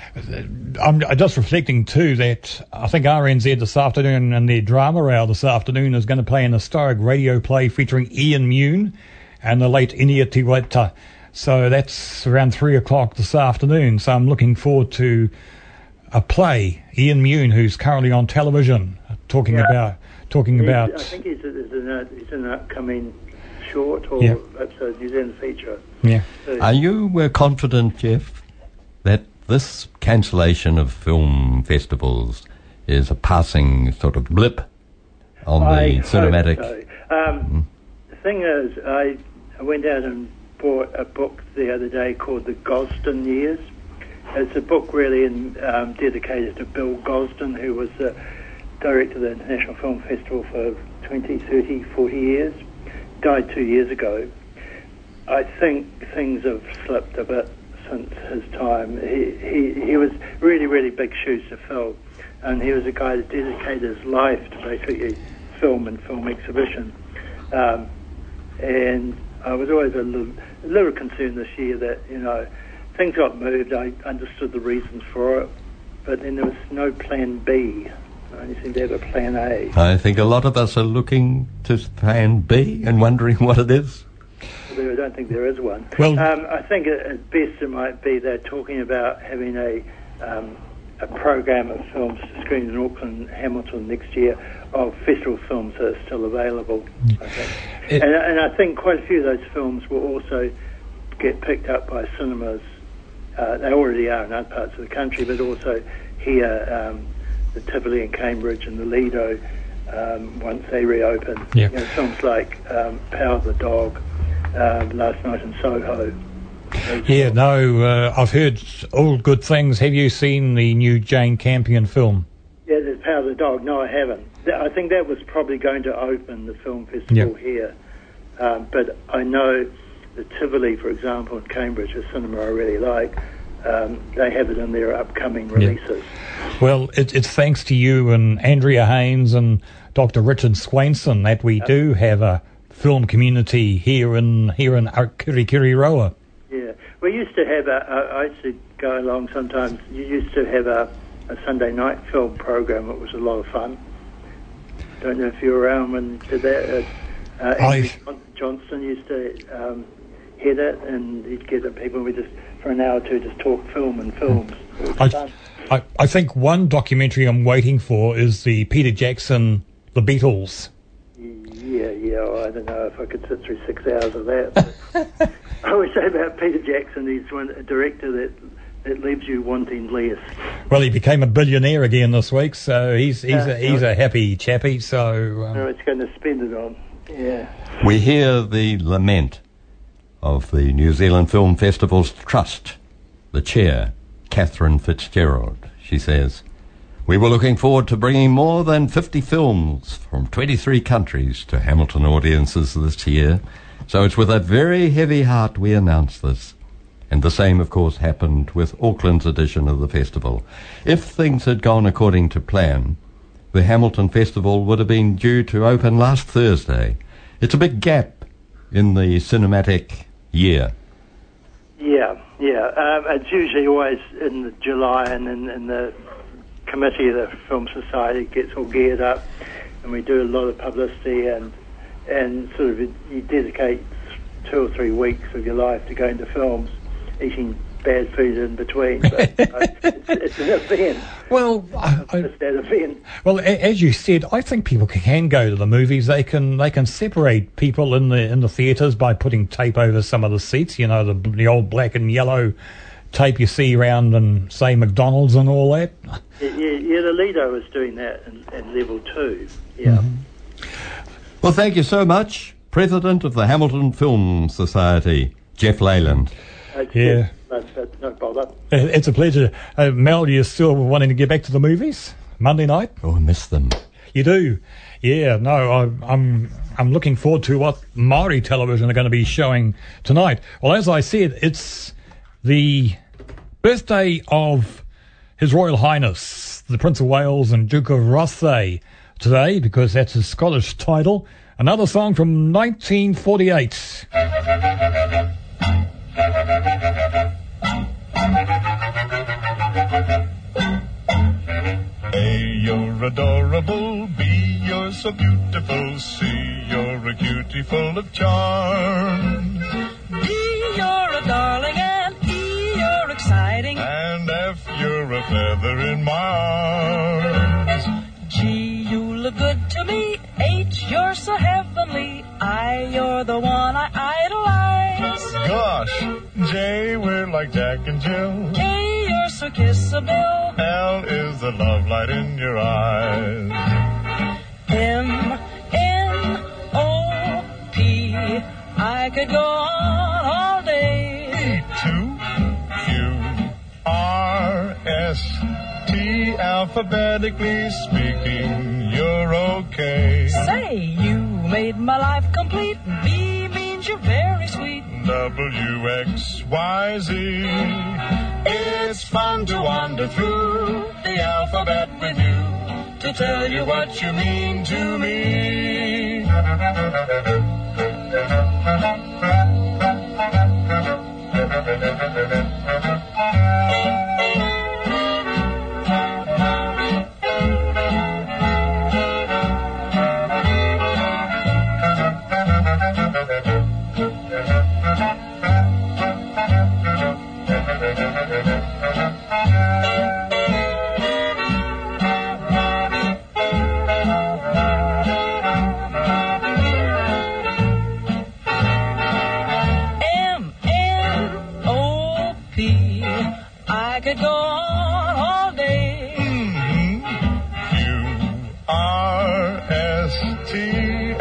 I'm just reflecting too that I think RNZ this afternoon and their drama hour this afternoon is going to play an historic radio play featuring Ian Mune and the late Inia Te Waita. So that's around 3 o'clock this afternoon. So I'm looking forward to a play, Ian Mune, who's currently on television, talking about... I think he's in an upcoming short or episode, New Zealand feature. Yeah. So, are you confident, Jeff, that this cancellation of film festivals is a passing sort of blip on the cinematic... So. The thing is, I went out and bought a book the other day called The Gosden Years. It's a book really dedicated to Bill Gosden, who was the director of the International Film Festival for 20, 30, 40 years. Died 2 years ago. I think things have slipped a bit since his time. He was really, really big shoes to fill, and he was a guy that dedicated his life to basically film and film exhibition. And I was always a little concerned this year that, you know, things got moved. I understood the reasons for it, but then there was no plan B. I only seemed to have a plan A. I think a lot of us are looking to plan B and wondering what it is. Well, I don't think there is one. Well, I think at best it might be they're talking about having a program of films screened in Auckland, Hamilton next year, of festival films that are still available. I think. And I think quite a few of those films will also get picked up by cinemas. They already are in other parts of the country, but also here, the Tivoli in Cambridge and the Lido, once they reopen. Yeah. You know, films like Power of the Dog, Last Night in Soho. Yeah, no, I've heard all good things. Have you seen the new Jane Campion film? Yeah, The Power of the Dog. No, I haven't. I think that was probably going to open the film festival here. But I know the Tivoli, for example, in Cambridge, a cinema I really like, they have it in their upcoming releases. Yeah. Well, it's thanks to you and Andrea Haynes and Dr. Richard Swainson that we do have a film community here in Kirikiri Roa. Yeah, we used to have I used to go along sometimes. You used to have a Sunday night film program. It was a lot of fun. Don't know if you were around when did that. Johnson used to head it, and he'd get the people. And we just for an hour or two just talk film and films. I think one documentary I'm waiting for is the Peter Jackson, The Beatles. I don't know if I could sit through 6 hours of that. I always say about Peter Jackson, he's a director that leaves you wanting less. Well, he became a billionaire again this week, so he's a happy chappy. So no, it's going to spend it on. Yeah. We hear the lament of the New Zealand Film Festival's trust, the chair, Catherine Fitzgerald. She says, "We were looking forward to bringing more than 50 films from 23 countries to Hamilton audiences this year, so it's with a very heavy heart we announce this." And the same, of course, happened with Auckland's edition of the festival. If things had gone according to plan, the Hamilton Festival would have been due to open last Thursday. It's a big gap in the cinematic year. Yeah. It's usually always in July, and in the committee of the Film Society gets all geared up, and we do a lot of publicity and sort of you dedicate 2 or 3 weeks of your life to going to films, eating bad food in between. But it's an event. Well, it's that event. Well, as you said, I think people can go to the movies. They can separate people in the theatres by putting tape over some of the seats. You know, the old black and yellow tape you see around and say McDonald's and all that. Yeah, the Lido is doing that at level 2. Yeah. Mm-hmm. Well, thank you so much, President of the Hamilton Film Society, Jeff Leyland. Yeah. No bother. It's a pleasure. Mel, you're still wanting to get back to the movies Monday night? Oh, I miss them. You do. Yeah, no, I'm looking forward to what Māori television are going to be showing tonight. Well, as I said, it's the birthday of His Royal Highness, the Prince of Wales and Duke of Rothesay today, because that's his Scottish title. Another song from 1948. A, you're adorable. B, you're so beautiful. C, you're a cutie full of charm. D, you're a darling. And E, you're exciting. And F, you're a feather in my arms. G, you look good to me. H, you're so heavenly. I, you're the one I idolize. Gosh. J, we're like Jack and Jill. K, you're so kissable. L is the love light in your eyes. M-N-O-P, I could go on all day. P-Q-R-S-T, alphabetically speaking, you're okay. Say, you made my life complete. B means you're very sweet. W-X-Y-Z, it's fun to wander through the alphabet with you, to tell you what you mean to me.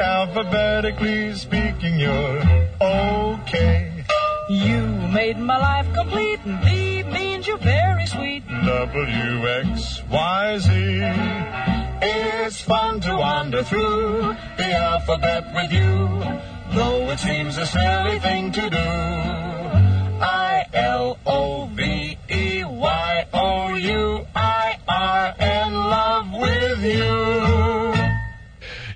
Alphabetically speaking, you're okay. You made my life complete, and B means you're very sweet. W-X-Y-Z, it's fun to wander through the alphabet with you, though it seems a silly thing to do. I-L-O-V-E-Y-O-U-I-R, in love with you.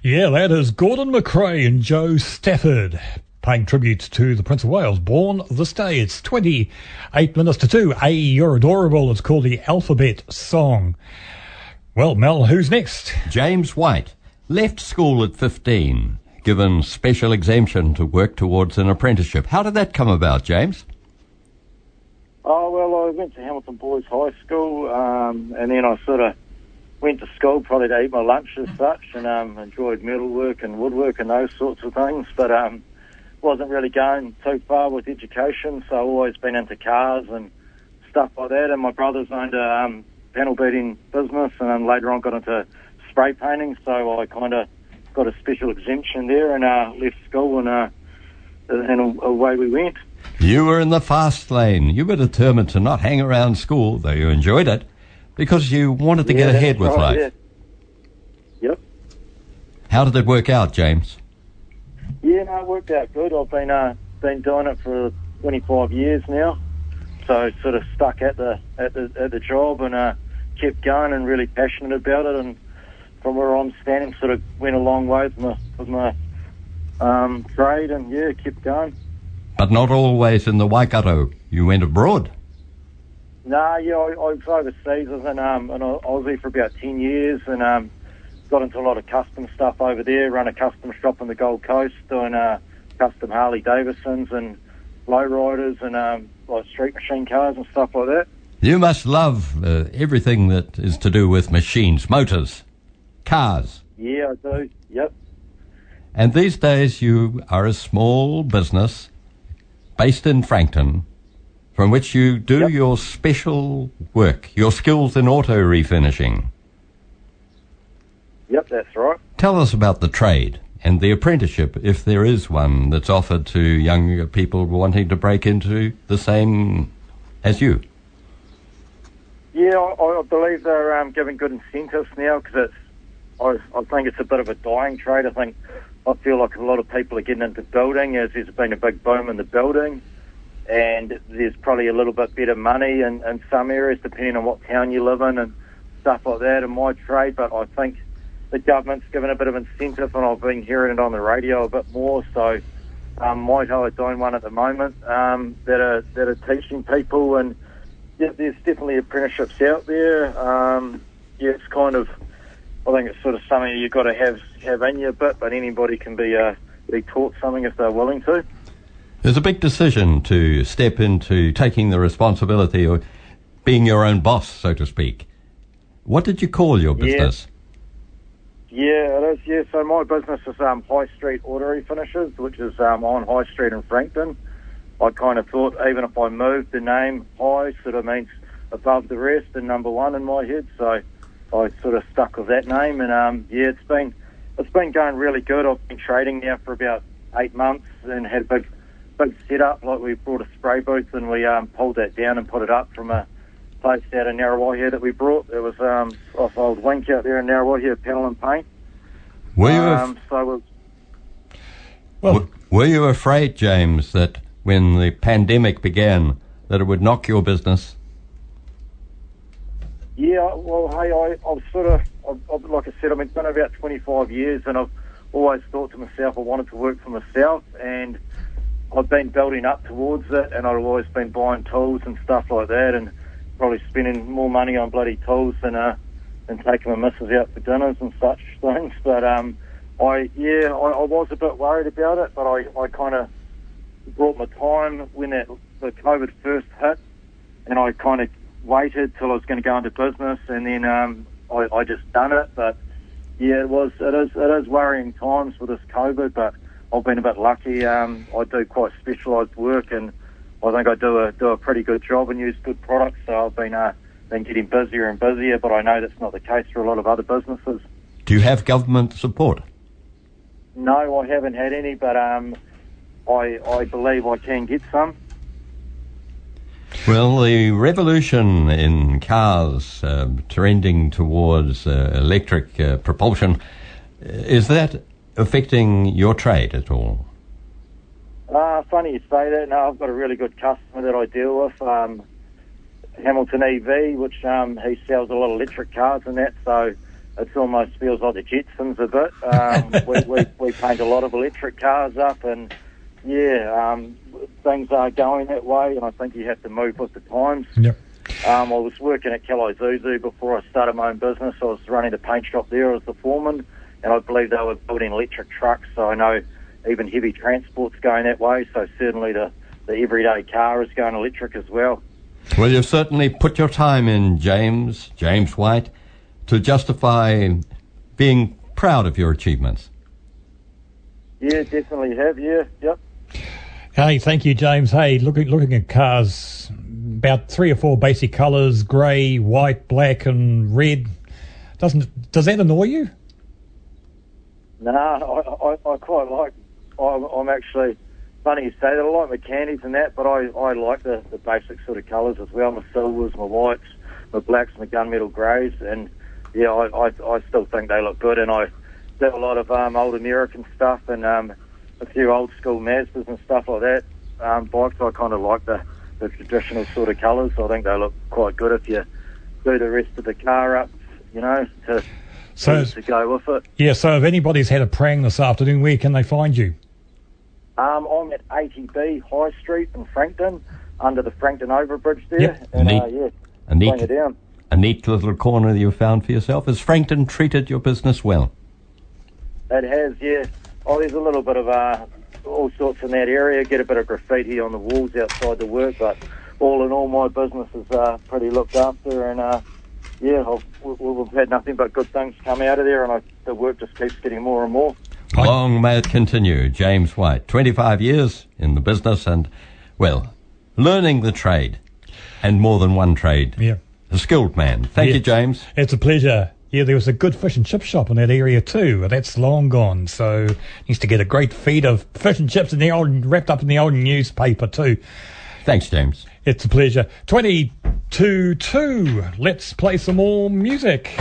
Yeah, that is Gordon McRae and Joe Stafford paying tribute to the Prince of Wales, born this day. It's 2:28. A, you're adorable. It's called the Alphabet Song. Well, Mel, who's next? James White left school at 15, given special exemption to work towards an apprenticeship. How did that come about, James? Oh, well, I went to Hamilton Boys High School, and then I sort of went to school probably to eat my lunch as such, and enjoyed metalwork and woodwork and those sorts of things, but wasn't really going too far with education, so I've always been into cars and stuff like that, and my brother's owned a panel beating business, and then later on got into spray painting, so I kind of got a special exemption there and left school, and away we went. You were in the fast lane. You were determined to not hang around school, though you enjoyed it, because you wanted to get ahead with life. Yeah. Yep. How did it work out, James? Yeah, no, it worked out good. I've been doing it for 25 years now, so sort of stuck at the job and kept going and really passionate about it. And from where I'm standing, sort of went a long way with my trade, and yeah, kept going. But not always in the Waikato. You went abroad. No, yeah, I was overseas as an Aussie for about 10 years and got into a lot of custom stuff over there, run a custom shop on the Gold Coast doing custom Harley Davidsons and lowriders and like street machine cars and stuff like that. You must love everything that is to do with machines, motors, cars. Yeah, I do, yep. And these days you are a small business based in Frankton, from which you do your special work, your skills in auto refinishing. Yep, that's right. Tell us about the trade and the apprenticeship, if there is one, that's offered to younger people wanting to break into the same as you. Yeah, I believe they're giving good incentives now, because it's I think it's a bit of a dying trade. I think I feel like a lot of people are getting into building, as there's been a big boom in the building, and there's probably a little bit better money in some areas depending on what town you live in and stuff like that in my trade. But I think the government's given a bit of incentive, and I've been hearing it on the radio a bit more. So Waikato are doing one at the moment that are teaching people, and yeah, there's definitely apprenticeships out there. Yeah, it's kind of, I think it's sort of something you've got to have in you a bit, but anybody can be taught something if they're willing to. There's a big decision to step into taking the responsibility of being your own boss, so to speak. What did you call your business? Yeah, it is, yeah. So my business is High Street Auto Finishes, which is on High Street in Frankton. I kind of thought, even if I moved the name High, sort of means above the rest and number one in my head, so I sort of stuck with that name. And yeah, it's been going really good. I've been trading now for about 8 months and had a big setup. Like, we brought a spray booth and we pulled that down and put it up from a place out in Narawha here that we brought. It was off old Wink out there in Narawha here, Panel and Paint. Were you were you afraid, James, that when the pandemic began, that it would knock your business? Yeah, well, hey, I've like I said, I've been doing about 25 years, and I've always thought to myself I wanted to work for myself, and I've been building up towards it, and I've always been buying tools and stuff like that, and probably spending more money on bloody tools than taking my missus out for dinners and such things. But I was a bit worried about it, but I kind of brought my time when the COVID first hit, and I kind of waited till I was going to go into business, and then I just done it. But yeah, it is worrying times with this COVID, but I've been a bit lucky. I do quite specialised work, and I think I do a pretty good job and use good products. So I've been getting busier and busier, but I know that's not the case for a lot of other businesses. Do you have government support? No, I haven't had any, but I believe I can get some. Well, the revolution in cars trending towards electric propulsion, is that affecting your trade at all? Funny you say that. No, I've got a really good customer that I deal with, Hamilton EV, which he sells a lot of electric cars and that, so it almost feels like the Jetsons a bit. We paint a lot of electric cars up, and yeah, things are going that way, and I think you have to move with the times. Yep. I was working at Kalaizuzu before I started my own business. I was running the paint shop there as the foreman, and I believe they were building electric trucks, so I know even heavy transport's going that way, so certainly the everyday car is going electric as well. Well, you've certainly put your time in, James White, to justify being proud of your achievements. Yeah, definitely have, yeah, yep. Hey, thank you, James. Hey, looking at cars, about 3 or 4 basic colours, grey, white, black and red. Does that annoy you? Nah, I quite like, I'm actually, funny you say that, I like my candies and that, but I like the basic sort of colours as well, my silvers, my whites, my blacks, my gunmetal greys, and yeah, I still think they look good, and I do a lot of old American stuff, and a few old school Mazdas and stuff like that. Bikes, I kind of like the traditional sort of colours. I think they look quite good if you do the rest of the car up, you know, to go with it. Yeah, so if anybody's had a prang this afternoon, where can they find you? I'm at 80B High Street in Frankton, under the Frankton Overbridge there. Yep. And bring it down. A neat little corner that you've found for yourself. Has Frankton treated your business well? It has, yeah. Oh, there's a little bit of all sorts in that area. Get a bit of graffiti on the walls outside the work, but all in all, my business is pretty looked after, and we've had nothing but good things come out of there, and the work just keeps getting more and more. Long may it continue, James White. 25 years in the business and, well, learning the trade, and more than one trade. Yeah. A skilled man. Thank you, James. It's a pleasure. Yeah, there was a good fish and chip shop in that area too, and that's long gone. So used to get a great feed of fish and chips wrapped up in the old newspaper too. Thanks, James. It's a pleasure. 22:2. Let's play some more music.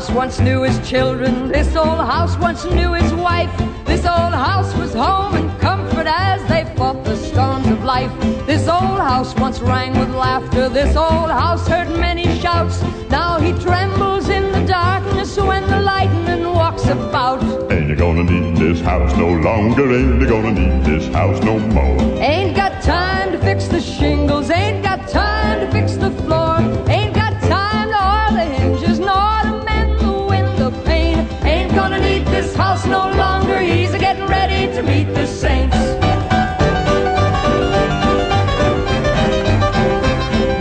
house once knew his children, this old house once knew his wife. This old house was home and comfort as they fought the storms of life. This old house once rang with laughter, this old house heard many shouts. Now he trembles in the darkness when the lightning walks about. Ain't you gonna need this house no longer, ain't you gonna need this house no more. Ain't got time to fix the shingles, ain't got time to fix the floor. Ain't got time to oil the hinges, nor to mend the window pane. Ain't gonna need this house no longer, he's a-getting ready to meet the saints.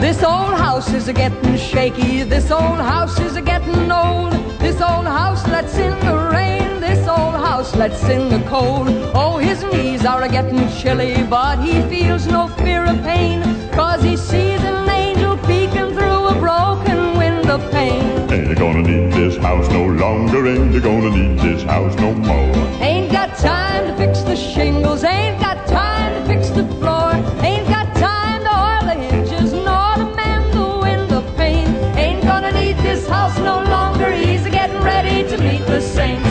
This old house is a-getting shaky, this old house is a-getting old. This old house lets in the rain, this old house lets in the cold. Oh, his knees are a-getting chilly, but he feels no fear of pain, 'cause he sees an angel peeking through a broken window pane. Ain't you gonna need this house no longer, ain't you gonna need this house no more. Ain't got time to fix the shingles, ain't got time to fix the floor. Ain't got time to oil the hinges, nor to mend the window pane. Ain't gonna need this house no longer, he's a-getting ready to meet the saints.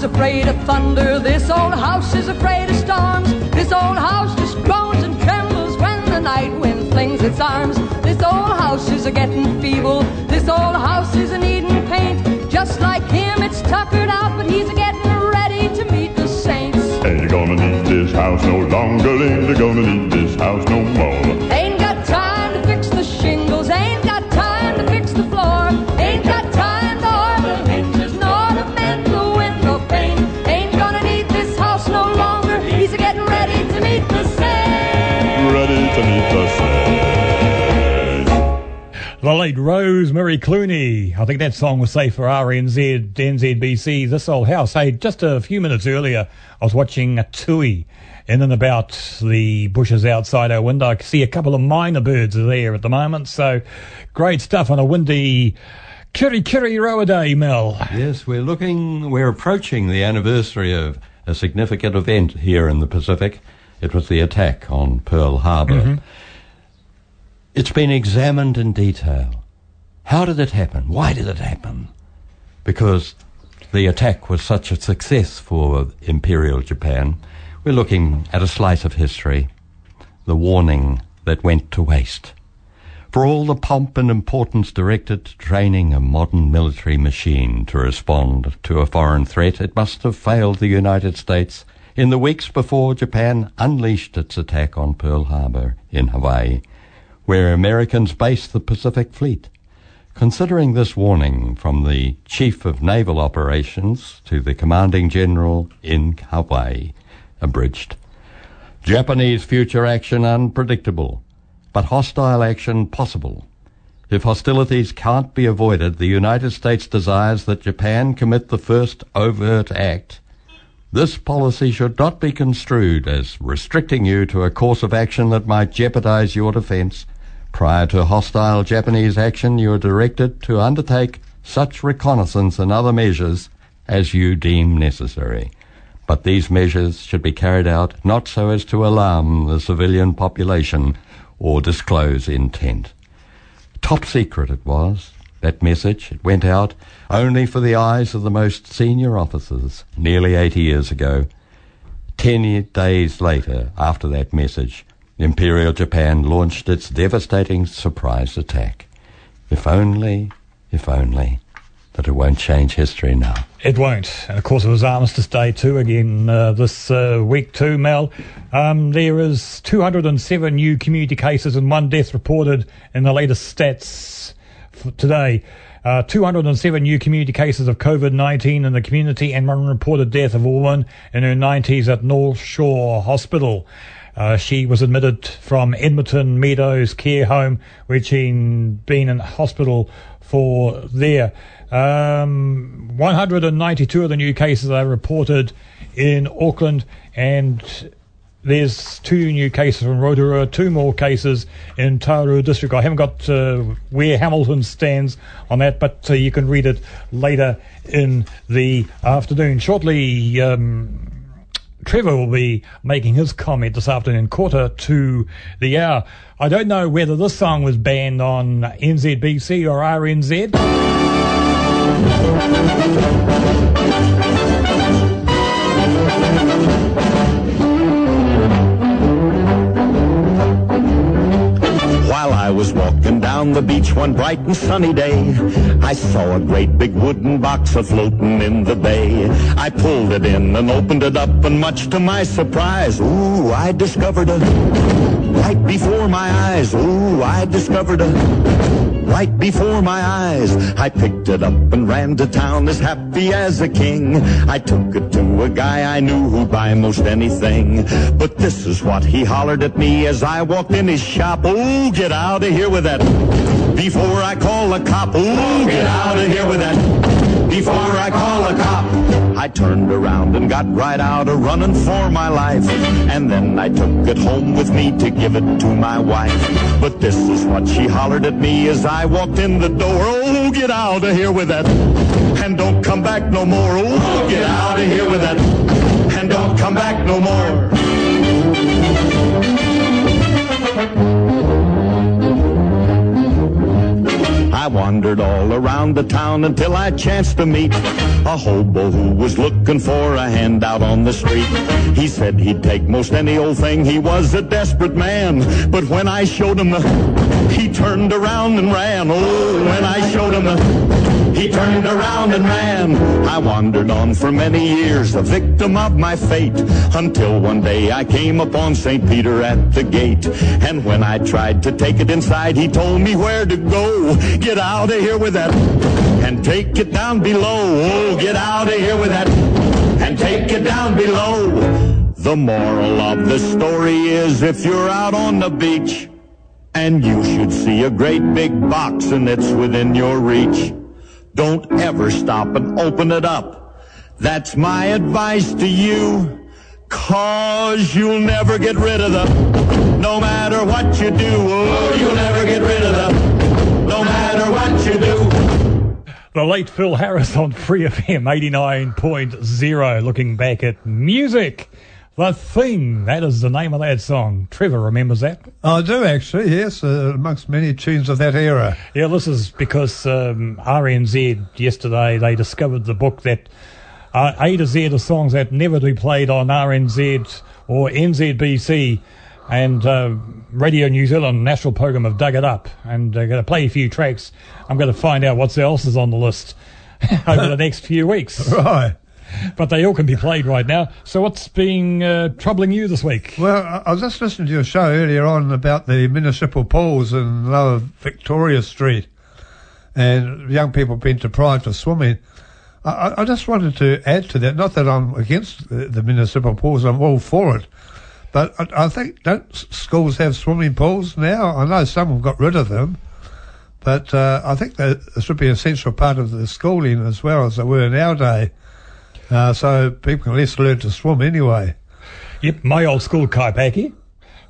Afraid of thunder, this old house is afraid of storms. This old house just groans and trembles when the night wind flings its arms. This old house is a-getting feeble, this old house is a-needin' paint. Just like him, it's tuckered out, but he's a-getting ready to meet the saints. Ain't you gonna need this house no longer, ain't you gonna need this house no more. Ain't got time to fix the shingles, ain't got time to fix the floor. Ain't got time to order hinges, nor to mend the window pane. Ain't gonna need this house no longer, he's a-getting ready to meet the saints. Ready to meet the saints. The late Rosemary Clooney. I think that song was safe for RNZ, NZBC, This Old House. Hey, just a few minutes earlier, I was watching a tui in and about the bushes outside our window. I could see a couple of minor birds are there at the moment. So great stuff on a windy Kirikiri Roa day, Mel. Yes, we're approaching the anniversary of a significant event here in the Pacific. It was the attack on Pearl Harbor. Mm-hmm. It's been examined in detail. How did it happen? Why did it happen? Because the attack was such a success for Imperial Japan. We're looking at a slice of history, the warning that went to waste. For all the pomp and importance directed to training a modern military machine to respond to a foreign threat, it must have failed the United States in the weeks before Japan unleashed its attack on Pearl Harbor in Hawaii, where Americans based the Pacific Fleet. Considering this warning from the Chief of Naval Operations to the Commanding General in Hawaii, abridged, Japanese future action unpredictable, but hostile action possible. If hostilities can't be avoided, the United States desires that Japan commit the first overt act. This policy should not be construed as restricting you to a course of action that might jeopardize your defense. Prior to hostile Japanese action, you are directed to undertake such reconnaissance and other measures as you deem necessary. But these measures should be carried out not so as to alarm the civilian population or disclose intent. Top secret it was, that message. It went out only for the eyes of the most senior officers nearly 80 years ago. 10 days later, after that message, Imperial Japan launched its devastating surprise attack. If only, that it won't change history now. It won't. And of course it was Armistice Day too, again this week too, Mel. There is 207 new community cases and one death reported in the latest stats for today. 207 new community cases of COVID-19 in the community and one reported death of a woman in her 90s at North Shore Hospital. She was admitted from Edmonton Meadows Care Home, where she'd been in hospital for there. 192 of the new cases are reported in Auckland, and there's 2 new cases from Rotorua, 2 more cases in Taru District. I haven't got where Hamilton stands on that, but you can read it later in the afternoon. Shortly, Trevor will be making his comment this afternoon, 1:45. I don't know whether this song was banned on NZBC or RNZ. I was walking down the beach one bright and sunny day. I saw a great big wooden box a-floating in the bay. I pulled it in and opened it up, and much to my surprise, ooh, I discovered a right before my eyes. Ooh, I discovered a right before my eyes. I picked it up and ran to town as happy as a king. I took it to a guy I knew who'd buy most anything. But this is what he hollered at me as I walked in his shop. Ooh, get out of here with that before I call a cop. Ooh, get out of here with that before I call a cop. I turned around and got right out a-running for my life. And then I took it home with me to give it to my wife. But this is what she hollered at me as I walked in the door. Oh, get out of here with that, and don't come back no more. Oh, get out of here with that, and don't come back no more. I wandered all around the town until I chanced to meet a hobo who was looking for a handout on the street. He said he'd take most any old thing. He was a desperate man. But when I showed him the, he turned around and ran. Oh, when I showed him the, he turned around and ran. I wandered on for many years, a victim of my fate, until one day I came upon St. Peter at the gate. And when I tried to take it inside, he told me where to go. Get out of here with that, and take it down below. Oh, get out of here with that, and take it down below. The moral of the story is, if you're out on the beach and you should see a great big box and it's within your reach, don't ever stop and open it up. That's my advice to you, 'cause you'll never get rid of the, no matter what you do. Oh, you'll never get rid of the, no matter what you do. The late Phil Harris on Free FM 89.0, looking back at music. The Thing, that is the name of that song. Trevor remembers that. I do actually, yes, amongst many tunes of that era. Yeah, this is because RNZ yesterday, they discovered the book that A to Z are songs that never do played on RNZ or NZBC, and Radio New Zealand National Program have dug it up, and they're going to play a few tracks. I'm going to find out what else is on the list over the next few weeks. Right. But they all can be played right now. So what's been troubling you this week? Well, I was just listening to your show earlier on about the municipal pools in Lower Victoria Street, and young people being deprived of swimming. I just wanted to add to that, not that I'm against the municipal pools, I'm all for it, but I think, don't schools have swimming pools now? I know some have got rid of them, but I think that it should be an essential part of the schooling as well as they were in our day. So people can at least learn to swim anyway. Yep, my old school, Kaipaki.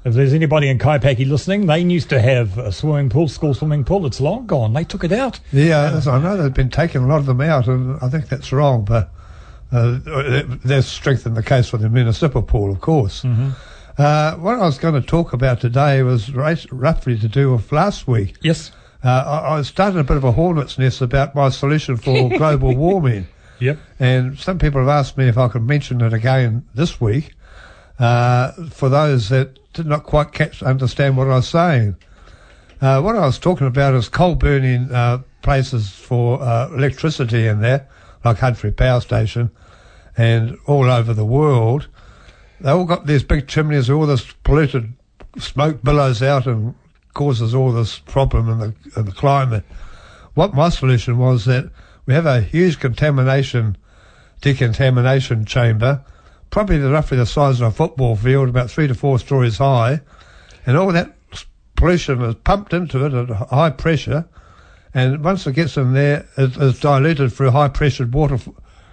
If there's anybody in Kaipaki listening, they used to have a swimming pool, school swimming pool. It's long gone. They took it out. Yeah, I know they've been taking a lot of them out, and I think that's wrong. But they've strengthened the case for the municipal pool, of course. Mm-hmm. What I was going to talk about today was roughly to do with last week. Yes. I started a bit of a hornet's nest about my solution for global warming. Yep. And some people have asked me if I could mention it again this week for those that did not quite understand what I was saying. What I was talking about is coal-burning places for electricity in there, like Huntford Power Station and all over the world. They all got these big chimneys, all this polluted smoke billows out and causes all this problem in the climate. What my solution was that we have a huge decontamination chamber, probably roughly the size of a football field, about 3 to 4 stories high, and all that pollution is pumped into it at high pressure, and once it gets in there, it is diluted through high-pressured water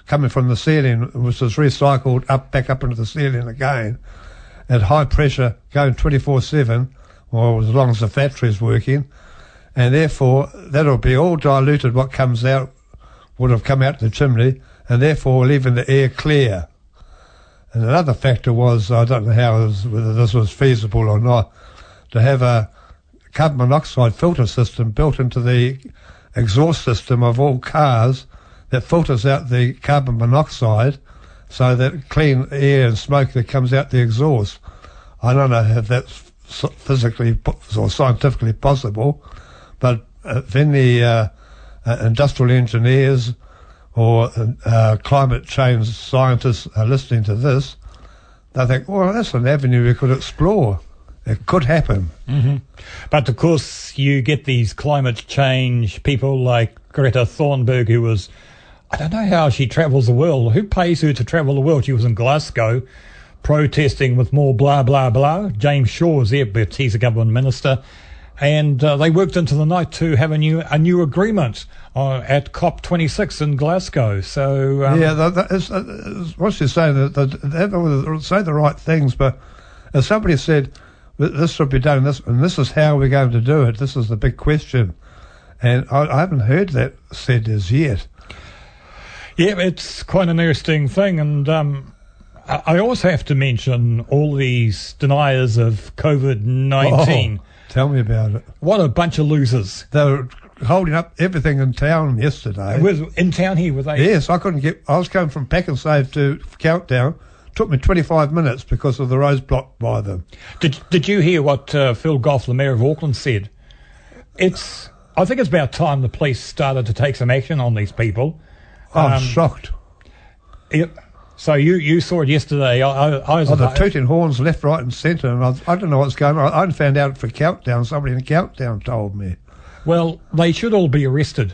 coming from the ceiling, which is recycled back up into the ceiling again, at high pressure going 24/7 or as long as the factory's working, and therefore that'll be all diluted. What comes out would have come out the chimney, and therefore leaving the air clear. And another factor was, I don't know how whether this was feasible or not, to have a carbon monoxide filter system built into the exhaust system of all cars that filters out the carbon monoxide so that clean air and smoke that comes out the exhaust. I don't know if that's physically or scientifically possible, but then the industrial engineers or climate change scientists are listening to this, they think, well, that's an avenue we could explore. It could happen. Mm-hmm. But, of course, you get these climate change people like Greta Thunberg, who was, I don't know how she travels the world. Who pays her to travel the world? She was in Glasgow protesting with more blah, blah, blah. James Shaw was there, but he's a government minister. And they worked into the night to have a new agreement at COP26 in Glasgow. So yeah, what she's saying, they say the right things, but as somebody said, this should be done, this, and this is how we're going to do it. This is the big question. And I haven't heard that said as yet. Yeah, it's quite an interesting thing. And I also have to mention all these deniers of COVID-19. Oh, tell me about it. What a bunch of losers. They were holding up everything in town yesterday. In town here, were they? Yes, I was going from Pack and Save to Countdown. Took me 25 minutes because of the roads blocked by them. Did you hear what Phil Goff, the Mayor of Auckland, said? I think it's about time the police started to take some action on these people. I'm shocked. So you saw it yesterday. I was the tooting horns left, right and centre, and I don't know what's going on. I found out for Countdown. Somebody in Countdown told me. Well, they should all be arrested.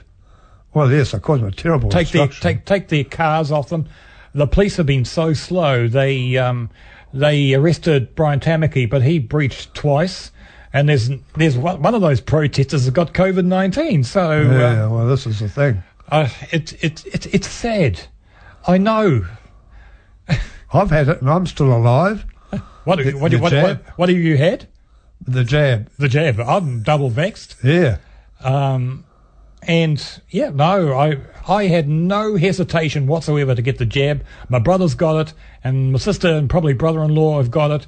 Well, yes, of course, a terrible instruction. Take their cars off them. The police have been so slow. They arrested Brian Tamaki, but he breached twice. And there's one of those protesters that got COVID-19. So yeah, well, this is the thing. It's sad. I know. I've had it, and I'm still alive. What have you had? The jab. I'm double vaxxed. Yeah. And, yeah, no, I had no hesitation whatsoever to get the jab. My brother's got it, and my sister and probably brother-in-law have got it.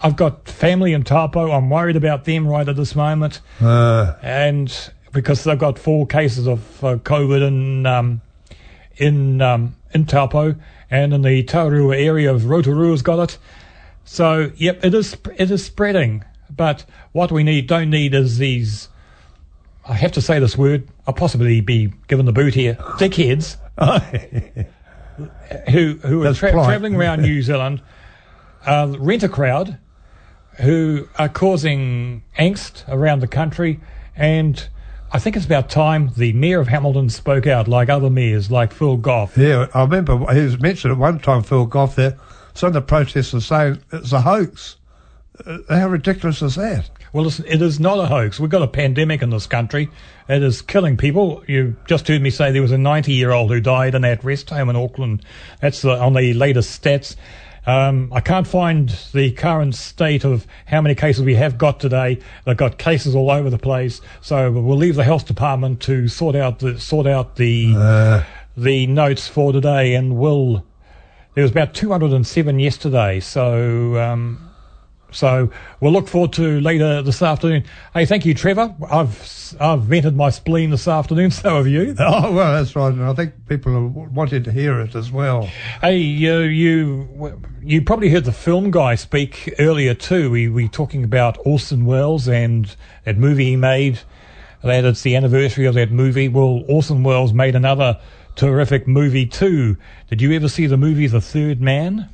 I've got family in Taupo. I'm worried about them right at this moment. And because they've got 4 cases of COVID in Taupo, and in the Taurua area of Rotorua's got it. So, yep, it is spreading. But what we don't need is these... I have to say this word, I'll possibly be given the boot here, dickheads, who are travelling around New Zealand, rent a crowd, who are causing angst around the country. And I think it's about time the Mayor of Hamilton spoke out, like other mayors, like Phil Goff. Yeah, I remember he was mentioned at one time, Phil Goff, that some of the protesters saying it's a hoax. How ridiculous is that? Well, listen, it is not a hoax. We've got a pandemic in this country. It is killing people. You just heard me say there was a 90-year-old who died in that rest home in Auckland. That's on the latest stats. I can't find the current state of how many cases we have got today. They've got cases all over the place. So we'll leave the health department to sort out the notes for today. And there was about 207 yesterday. So. So we'll look forward to later this afternoon. Hey, thank you, Trevor. I've vented my spleen this afternoon, so have you. Oh, well, that's right. And I think people are wanting to hear it as well. Hey, you probably heard the film guy speak earlier too. We were talking about Orson Welles and that movie he made. That it's the anniversary of that movie. Well, Orson Welles made another terrific movie too. Did you ever see the movie The Third Man?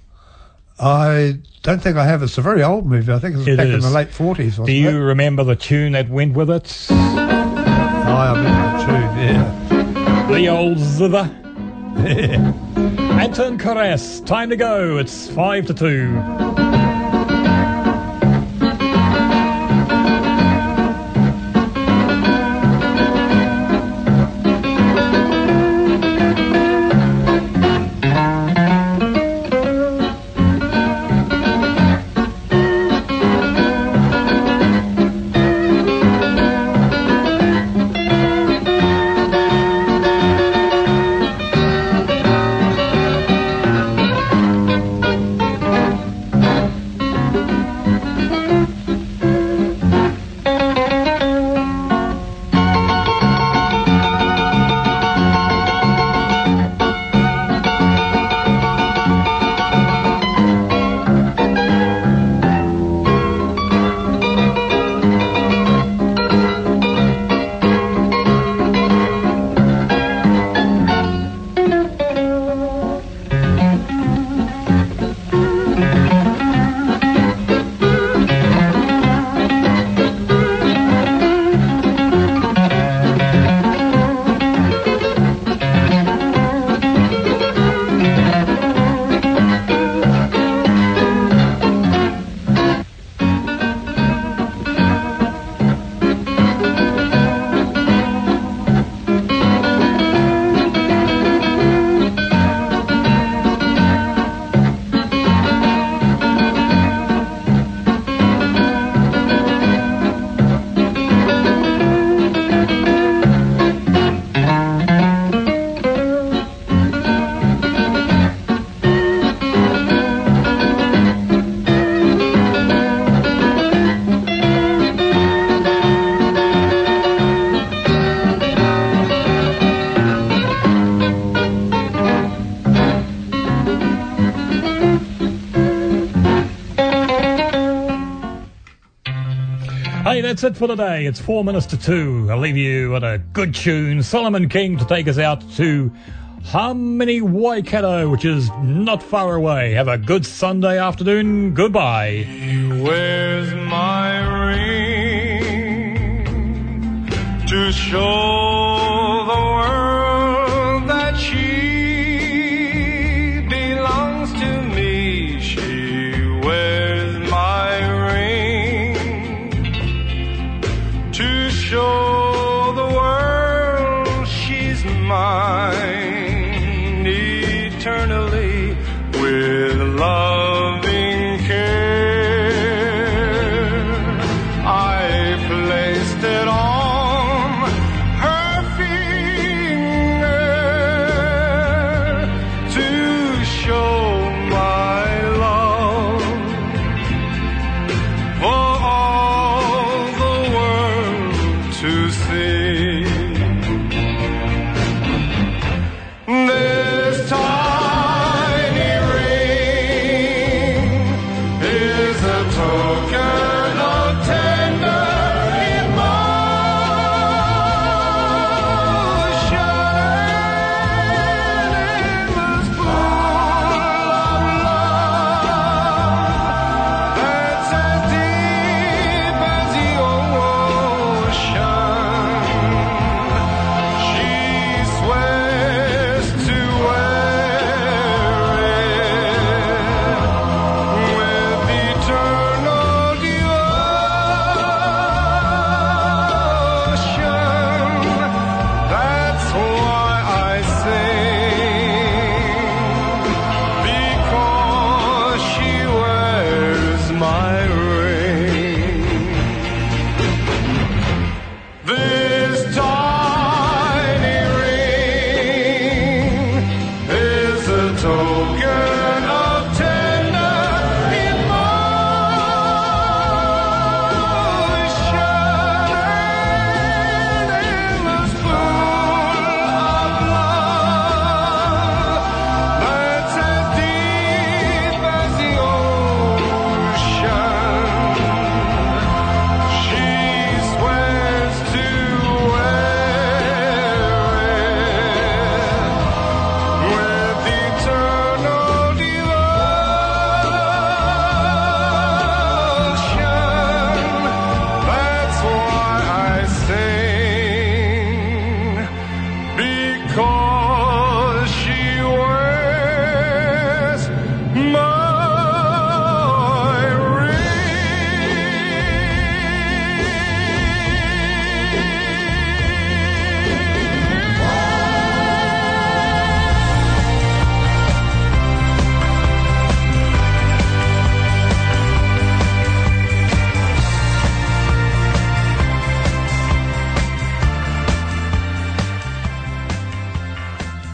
I don't think I have. It's a very old movie. I think it was back in the late 40s. Wasn't it? Do you remember the tune that went with it? Oh, I remember the tune, yeah. The old zither. Yeah. Anton Karas, time to go. It's 1:55. that's it for today. It's 4 minutes to 2. I'll leave you with a good tune. Solomon King to take us out to Harmony Waikato, which is not far away. Have a good Sunday afternoon. Goodbye. Where's my ring to show the world that she belongs to me? She wears my ring to show the world she's mine. Eternally, with loving care, I placed it on her finger to show my love for all the world to see. This time.